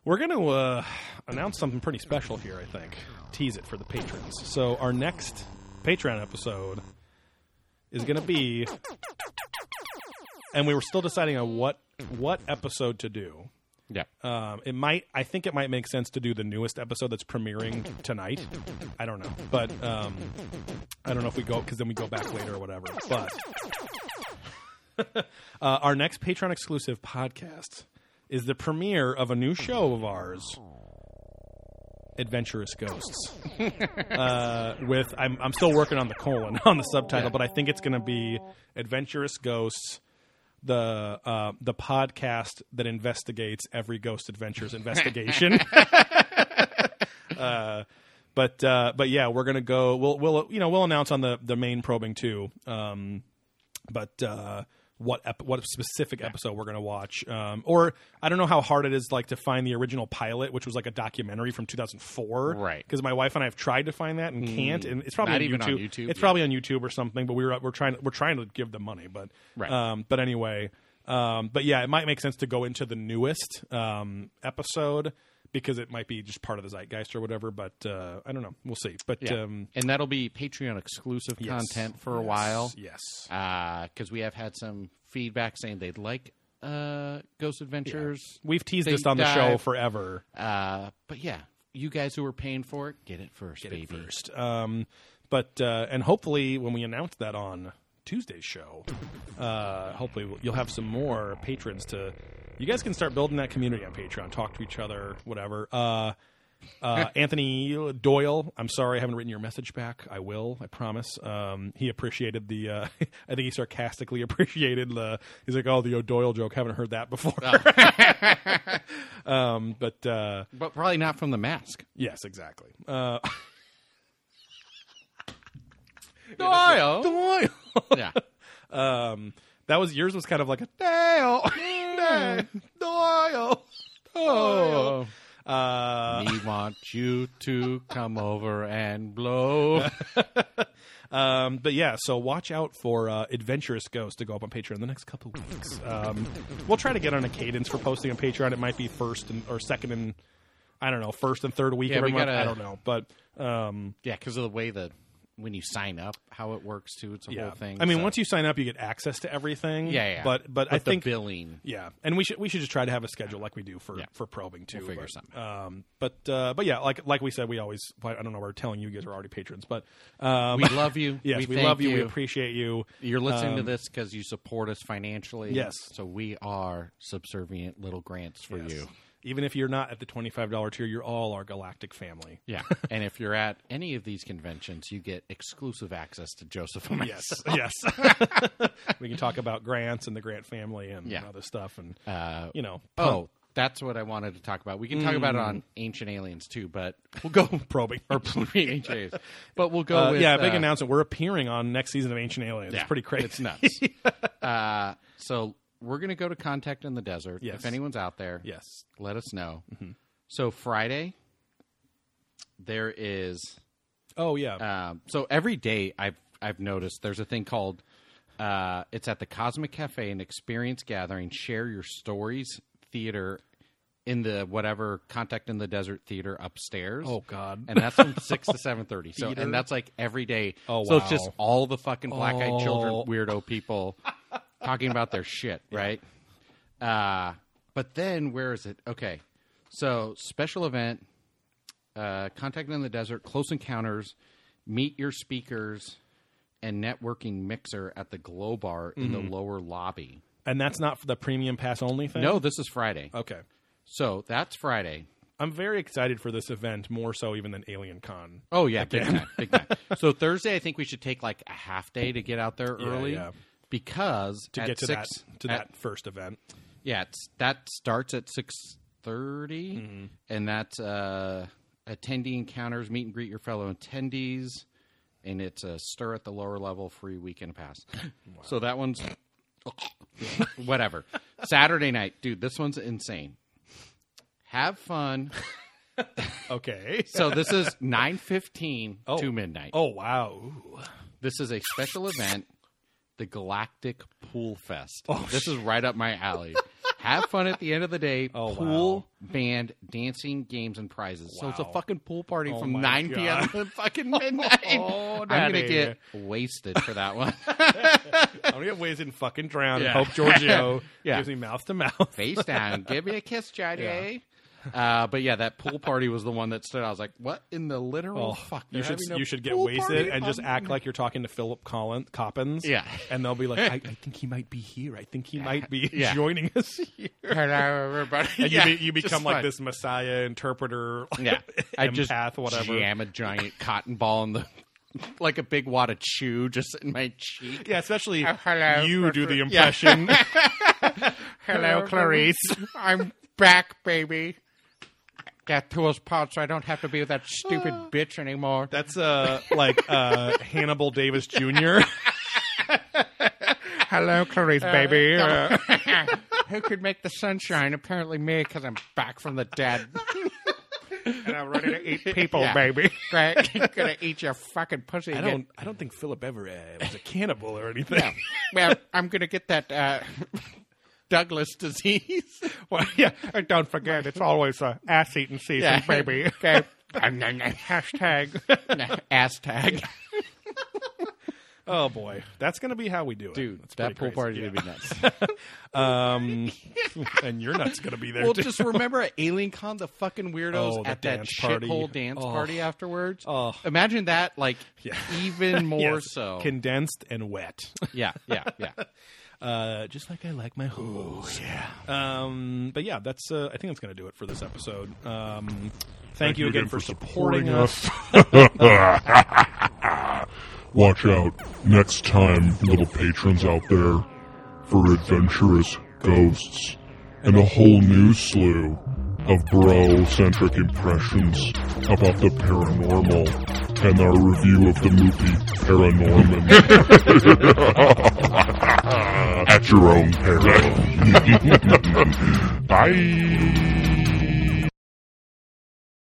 we're gonna uh, announce something pretty special here. I think tease it for the patrons. So our next Patreon episode is going to be, and we were still deciding on what what episode to do. Yeah, um, it might. I think it might make sense to do the newest episode that's premiering tonight. I don't know, but um, I don't know if we go because then we go back later or whatever. But uh, our next Patreon exclusive podcast is the premiere of a new show of ours. Adventurous Ghosts. uh, with I'm I'm still working on the colon on the subtitle, yeah. but I think it's going to be Adventurous Ghosts, the uh, the podcast that investigates every Ghost Adventures investigation. uh, but uh, but yeah, we're gonna go. We'll we'll you know we'll announce on the, the main probing too. Um, but. Uh, what ep- what specific episode we're going to watch. Um, or I don't know how hard it is like to find the original pilot, which was like a documentary from two thousand four. Right. Because my wife and I have tried to find that and mm. can't. And it's probably on, even YouTube. on YouTube. It's yeah. probably on YouTube or something, but we were, we're, trying, we're trying to give them money. But right. um, but anyway, um, but yeah, it might make sense to go into the newest um, episode because it might be just part of the zeitgeist or whatever. But uh, I don't know. We'll see. But yeah. um, And that'll be Patreon-exclusive yes, content for a yes, while. Yes. Because uh, we have had some feedback saying they'd like uh, Ghost Adventures. Yeah. We've teased they this on dive. the show forever. Uh, but yeah, you guys who are paying for it, get it first, get baby. Get it first. Um, but, uh, and hopefully when we announce that on Tuesday's show, uh, hopefully you'll have some more patrons to... You guys can start building that community on Patreon. Talk to each other, whatever. Uh, Uh, Anthony Doyle, I'm sorry I haven't written your message back. I will, I promise. Um, he appreciated the, uh, I think he sarcastically appreciated the, he's like, oh, the O'Doyle joke, haven't heard that before. Oh. um, but uh, But probably not from The Mask. Yes, exactly. Uh, Doyle! Doyle! Yeah. Um, that was, yours was kind of like a, Doyle! Doyle! Doyle! Doyle. Uh, we want you to come over and blow. um, but yeah, so watch out for uh, Adventurous Ghosts to go up on Patreon the next couple of weeks. Um, we'll try to get on a cadence for posting on Patreon. It might be first and, or second and, I don't know, first and third week yeah, every we month. Gotta, I don't know. But um, yeah, because of the way that when you sign up, how it works too, it's a yeah. whole thing. I mean, so. Once you sign up, you get access to everything. Yeah, yeah. But but, but I the think billing. Yeah, and we should we should just try to have a schedule like we do for, yeah. for probing too. We'll figure but, something. Um, but uh, but yeah, like like we said, we always. I don't know. We're telling you, you guys are already patrons, but um, we love you. Yes, we, we love you. you. We appreciate you. You're listening um, to this because you support us financially. Yes. So we are subservient little grants for yes. you. Even if you're not at the twenty-five dollars tier, you're all our galactic family. Yeah. And if you're at any of these conventions, you get exclusive access to Joseph and myself. Yes. Yes. We can talk about grants and the Grant family and yeah. other stuff. And, uh, you know. Punk. Oh, that's what I wanted to talk about. We can talk mm. about it on Ancient Aliens, too, but we'll go probing. Or probing Ancient Aliens. But we'll go uh, with. Yeah, big uh, announcement. We're appearing on next season of Ancient Aliens. Yeah, it's pretty crazy. It's nuts. uh, so. We're going to go to Contact in the Desert. Yes. If anyone's out there, yes, let us know. Mm-hmm. So Friday, there is... Oh, yeah. Uh, so every day I've I've noticed there's a thing called... Uh, it's at the Cosmic Cafe, an experience gathering. Share your stories theater in the whatever Contact in the Desert theater upstairs. Oh, God. And that's from six to seven thirty. So, and that's like every day. Oh, wow. So it's just all the fucking black-eyed oh. children, weirdo people... Talking about their shit, right? Yeah. Uh, but then, where is it? Okay. So, special event, uh, Contact in the Desert, Close Encounters, Meet Your Speakers, and Networking Mixer at the Glow Bar in mm-hmm. the lower lobby. And that's not for the premium pass only thing? No, this is Friday. Okay. So, that's Friday. I'm very excited for this event, more so even than Alien Con. Oh, yeah. Big time, big time. So, Thursday, I think we should take like a half day to get out there early. Yeah, yeah. Because to get to six, that to at, that first event, yeah, it's, that starts at six thirty, mm-hmm. and that's uh, attendee encounters, meet and greet your fellow attendees, and it's a stir at the lower level, free weekend pass. Wow. So that one's whatever. Saturday night, dude, this one's insane. Have fun. Okay, so this is nine fifteen oh. to midnight. Oh wow, Ooh. This is a special event. The Galactic Pool Fest. Oh, this is right up my alley. Have fun at the end of the day. Oh, pool, wow. band, dancing, games, and prizes. Wow. So it's a fucking pool party oh from nine p.m. to fucking midnight. Oh, I'm going to get wasted for that one. I'm going to get wasted and fucking drown yeah. and hope Giorgio yeah. gives me mouth to mouth. Face down. Give me a kiss, Giorgio. Uh, but yeah, that pool party was the one that stood out. I was like, what in the literal oh, fuck? You should, you should get wasted and just act like you're talking to Philip Collin- Coppins. Yeah. And they'll be like, I, I think he might be here. I think he might be yeah. joining us here. Hello, everybody. And yeah, you, be, you become like fun. This messiah interpreter, yeah. I empath, just whatever. Jam a giant cotton ball in the... Like a big wad of chew just in my cheek. Yeah, especially oh, hello, you do the impression. Yeah. Hello, Clarice. I'm back, baby. Got to his pod, so I don't have to be with that stupid uh, bitch anymore. That's uh, like uh, Hannibal Davis Junior Hello, Clarice, uh, baby. Uh, who could make the sunshine? Apparently me, because I'm back from the dead. And I'm ready to eat people, yeah. baby. Right? You're going to eat your fucking pussy I again. Don't, I don't think Philip ever uh, was a cannibal or anything. Yeah. Well, I'm going to get that... Uh, Douglas disease. Well, yeah, and don't forget, it's always a ass-eating season, yeah. baby. Okay, hashtag nah, ass tag. Oh boy, that's gonna be how we do it, dude. That's that pool party is yeah. gonna be nuts. um, and your nuts gonna be there. Well, too. Just remember at Alien Con, the fucking weirdos oh, at that shithole dance oh. party afterwards. Oh. Imagine that, like yeah. even more yes. so condensed and wet. Yeah, yeah, yeah. Uh, just like I like my holes. Oh, yeah. Um, but yeah, that's. Uh, I think that's going to do it for this episode. Um, thank, thank you again, again for, for supporting, supporting us. us. Watch out next time, little patrons out there, for adventurous ghosts and a whole new slew of bro-centric impressions about the paranormal and our review of the movie Paranorman. At your own peril. Bye.